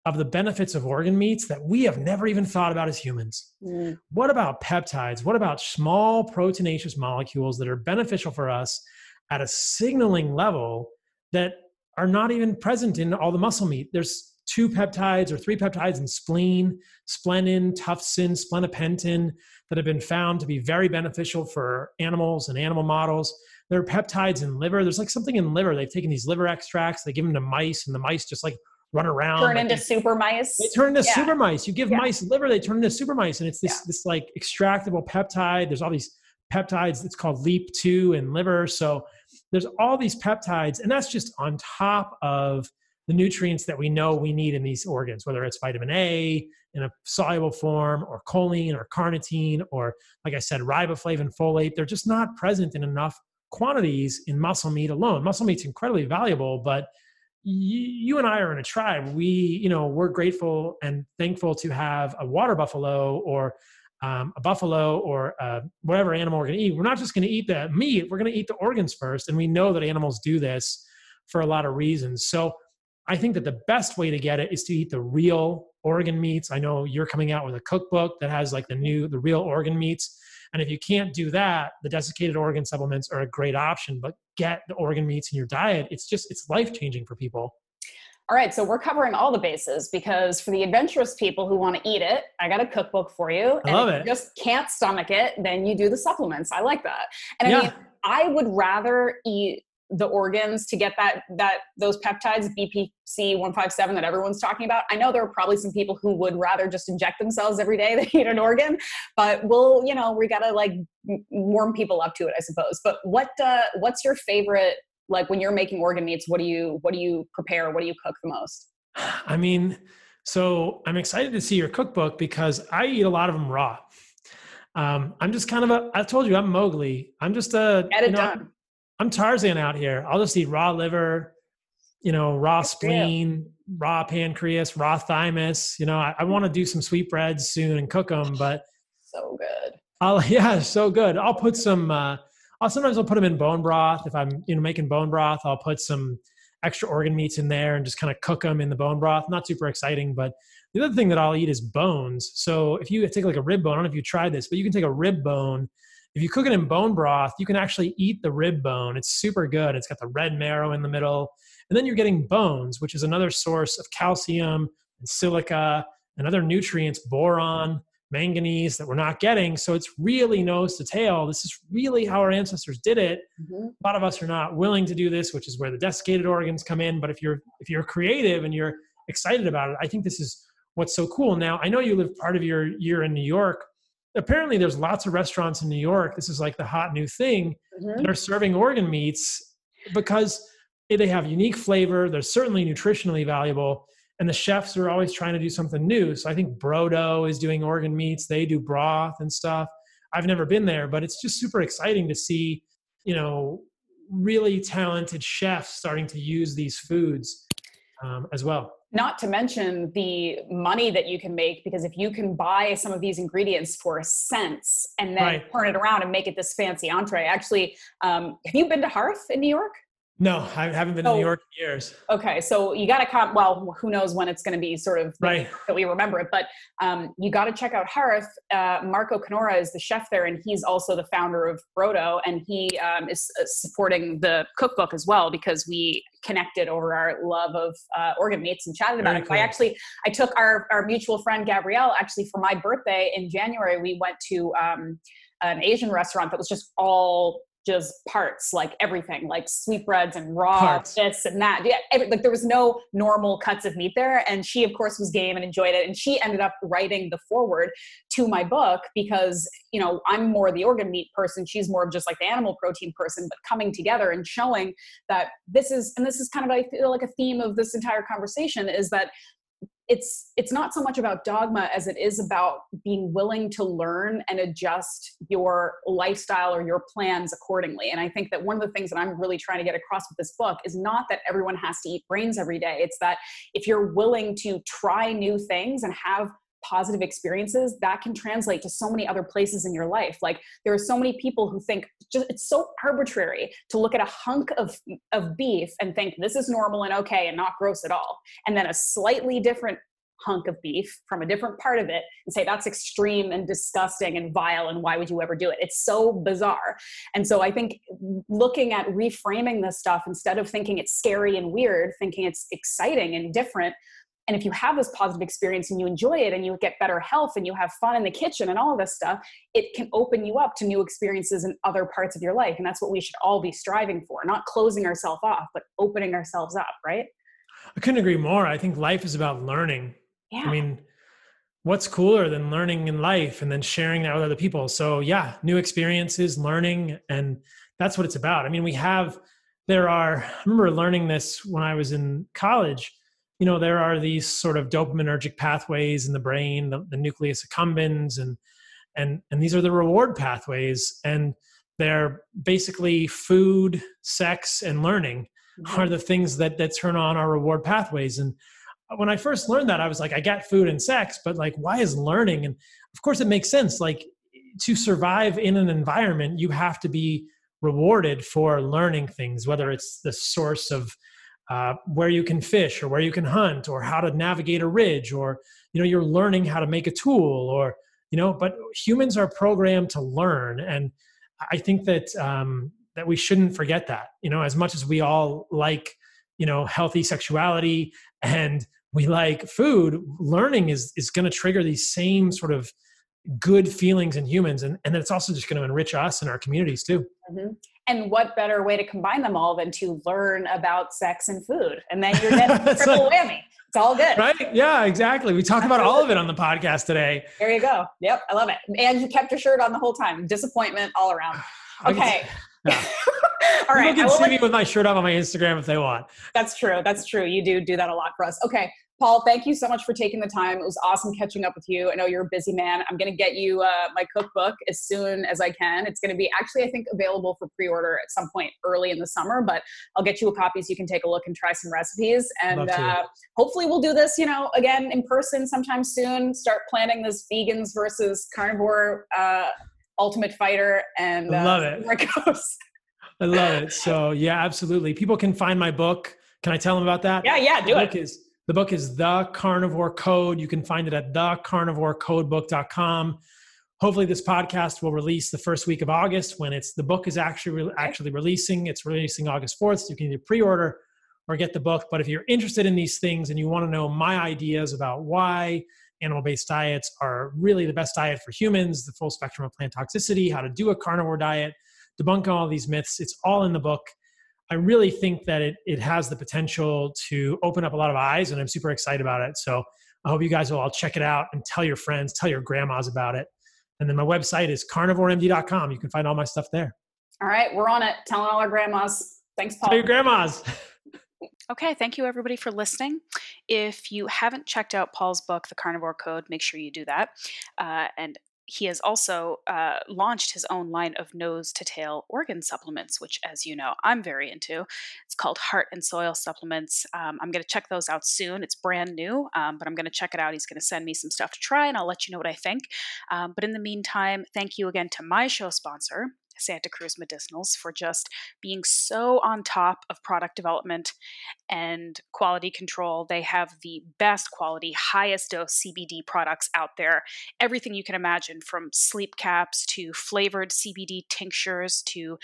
of the benefits of organ meats that we have never even thought about as humans. Mm. What about peptides? What about small proteinaceous molecules that are beneficial for us at a signaling level that are not even present in all the muscle meat? There's 2 peptides or 3 peptides in spleen, splenin, tufsin, splenopentin that have been found to be very beneficial for animals and animal models. There are peptides in liver. There's like something in liver. They've taken these liver extracts, they give them to mice, and the mice just like run around. Turn into super mice. They turn into super mice. You give mice liver, they turn into super mice. And it's this like extractable peptide. There's all these peptides. It's called LEAP2 in liver. So there's all these peptides. And that's just on top of the nutrients that we know we need in these organs, whether it's vitamin A in a soluble form or choline or carnitine or, like I said, riboflavin, folate. They're just not present in enough quantities in muscle meat alone. Muscle meat's incredibly valuable, but you and I are in a tribe. We're grateful and thankful to have a water buffalo or a buffalo or whatever animal we're going to eat. We're not just going to eat the meat. We're going to eat the organs first. And we know that animals do this for a lot of reasons. So I think that the best way to get it is to eat the real organ meats. I know you're coming out with a cookbook that has like the real organ meats. And if you can't do that, the desiccated organ supplements are a great option, but get the organ meats in your diet. It's life-changing for people. All right, so we're covering all the bases, because for the adventurous people who want to eat it, I got a cookbook for you. And I love it. If you just can't stomach it, then you do the supplements. I like that. And I mean, I would rather eat the organs to get those peptides, BPC 157 that everyone's talking about. I know there are probably some people who would rather just inject themselves every day than eat an organ, but we gotta like warm people up to it, I suppose. But what's your favorite, like when you're making organ meats, what do you prepare? What do you cook the most? I mean, so I'm excited to see your cookbook because I eat a lot of them raw. I'm just kind of I told you I'm Mowgli. I'm just a, get it done. I'm Tarzan out here. I'll just eat raw liver, raw spleen, raw pancreas, raw thymus. I want to do some sweetbreads soon and cook them, but so good. So good. I'll put some, I'll put them in bone broth. If I'm making bone broth, I'll put some extra organ meats in there and just kind of cook them in the bone broth. Not super exciting, but the other thing that I'll eat is bones. So if you take like a rib bone, I don't know if you tried this, but you can take a rib bone. If you cook it in bone broth, you can actually eat the rib bone. It's super good. It's got the red marrow in the middle. And then you're getting bones, which is another source of calcium and silica and other nutrients, boron, manganese, that we're not getting. So it's really nose to tail. This is really how our ancestors did it. Mm-hmm. A lot of us are not willing to do this, which is where the desiccated organs come in. But if you're creative and you're excited about it, I think this is what's so cool. Now, I know you live part of your year in New York. Apparently there's lots of restaurants in New York. This is like the hot new thing. Mm-hmm. That are serving organ meats because they have unique flavor. They're certainly nutritionally valuable. And the chefs are always trying to do something new. So I think Brodo is doing organ meats. They do broth and stuff. I've never been there, but it's just super exciting to see, really talented chefs starting to use these foods as well. Not to mention the money that you can make, because if you can buy some of these ingredients for cents and then turn it around and make it this fancy entree. Actually, have you been to Hearth in New York? No, I haven't been to New York in years. Okay. So you got to come, well, who knows when it's going to be sort of that we remember it, but you got to check out Hearth. Marco Canora is the chef there, and he's also the founder of Brodo, and he is supporting the cookbook as well, because we connected over our love of organ meats and chatted about it. Cool. I took our mutual friend, Gabrielle, actually for my birthday in January, we went to an Asian restaurant that was just parts, like everything, like sweetbreads and raw this and that. Yeah, like there was no normal cuts of meat there. And she, of course, was game and enjoyed it. And she ended up writing the foreword to my book because, you know, I'm more the organ meat person. She's more of just like the animal protein person, but coming together and showing that this is, and this is kind of, I feel like a theme of this entire conversation is that it's not so much about dogma as it is about being willing to learn and adjust your lifestyle or your plans accordingly. And I think that one of the things that I'm really trying to get across with this book is not that everyone has to eat grains every day. It's that if you're willing to try new things and have positive experiences, that can translate to so many other places in your life. Like there are so many people who think just, it's so arbitrary to look at a hunk of beef and think this is normal and okay and not gross at all. And then a slightly different hunk of beef from a different part of it and say that's extreme and disgusting and vile and why would you ever do it? It's so bizarre. And so I think looking at reframing this stuff, instead of thinking it's scary and weird, thinking it's exciting and different. And if you have this positive experience and you enjoy it and you get better health and you have fun in the kitchen and all of this stuff, it can open you up to new experiences in other parts of your life. And that's what we should all be striving for, not closing ourselves off, but opening ourselves up, right? I couldn't agree more. I think life is about learning. Yeah. I mean, what's cooler than learning in life and then sharing that with other people? So yeah, new experiences, learning, and that's what it's about. I mean, I remember learning this when I was in college. You know, there are these sort of dopaminergic pathways in the brain, the nucleus accumbens, and these are the reward pathways. And they're basically food, sex, and learning are the things that turn on our reward pathways. And when I first learned that, I was like, I got food and sex, but like, why is learning? And of course it makes sense. Like to survive in an environment, you have to be rewarded for learning things, whether it's the source of where you can fish or where you can hunt or how to navigate a ridge or, you know, you're learning how to make a tool or, you know, but humans are programmed to learn. And I think that, that we shouldn't forget that, you know, as much as we all like, you know, healthy sexuality and we like food, learning is going to trigger these same sort of good feelings in humans. And it's also just going to enrich us and our communities too. Mm-hmm. And what better way to combine them all than to learn about sex and food? And then you're getting triple whammy. It's all good. Right? Yeah, exactly. We talked about all of it on the podcast today. There you go. Yep. I love it. And you kept your shirt on the whole time. Disappointment all around. Okay. Yeah. All right. People can see me with my shirt off on my Instagram if they want. That's true. That's true. You do that a lot for us. Okay. Paul, thank you so much for taking the time. It was awesome catching up with you. I know you're a busy man. I'm going to get you my cookbook as soon as I can. It's going to be actually, I think, available for pre-order at some point early in the summer, but I'll get you a copy so you can take a look and try some recipes. And hopefully we'll do this, you know, again in person sometime soon. Start planning this vegans versus carnivore ultimate fighter. And I love it. Where it goes. I love it. So yeah, absolutely. People can find my book. Can I tell them about that? Yeah, do it. The book is The Carnivore Code. You can find it at thecarnivorecodebook.com. Hopefully this podcast will release the first week of August when the book is actually releasing. It's releasing August 4th. So you can either pre-order or get the book. But if you're interested in these things and you want to know my ideas about why animal-based diets are really the best diet for humans, the full spectrum of plant toxicity, how to do a carnivore diet, debunking all these myths, it's all in the book. I really think that it has the potential to open up a lot of eyes, and I'm super excited about it. So I hope you guys will all check it out and tell your friends, tell your grandmas about it. And then my website is carnivoremd.com. You can find all my stuff there. All right. We're on it. Telling all our grandmas. Thanks, Paul. Tell your grandmas. Okay. Thank you everybody for listening. If you haven't checked out Paul's book, The Carnivore Code, make sure you do that. And he has also launched his own line of nose-to-tail organ supplements, which, as you know, I'm very into. It's called Heart and Soil Supplements. I'm going to check those out soon. It's brand new, but I'm going to check it out. He's going to send me some stuff to try, and I'll let you know what I think. But in the meantime, thank you again to my show sponsor, Santa Cruz Medicinals, for just being so on top of product development and quality control. They have the best quality, highest dose CBD products out there. Everything you can imagine, from sleep caps to flavored CBD tinctures to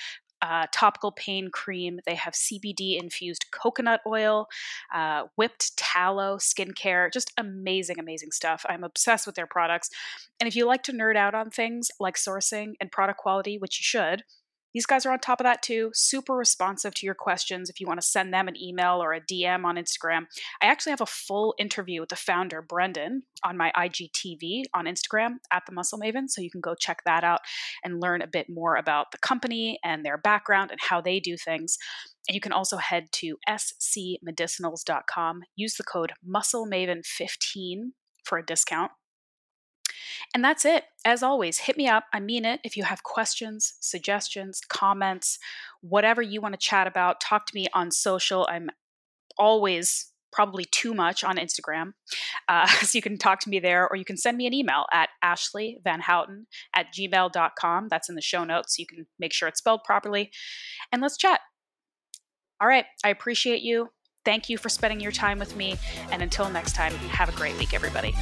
topical pain cream. They have CBD-infused coconut oil, whipped tallow, skincare, just amazing, amazing stuff. I'm obsessed with their products. And if you like to nerd out on things like sourcing and product quality, which you should, these guys are on top of that too, super responsive to your questions if you want to send them an email or a DM on Instagram. I actually have a full interview with the founder, Brendan, on my IGTV on Instagram at The Muscle Maven, so you can go check that out and learn a bit more about the company and their background and how they do things. And you can also head to scmedicinals.com, use the code MUSCLEMAVEN15 for a discount. And that's it. As always, hit me up. I mean it. If you have questions, suggestions, comments, whatever you want to chat about, talk to me on social. I'm always probably too much on Instagram. So you can talk to me there, or you can send me an email at ashleyvanhouten@gmail.com. That's in the show notes, so you can make sure it's spelled properly. And let's chat. All right. I appreciate you. Thank you for spending your time with me. And until next time, have a great week, everybody.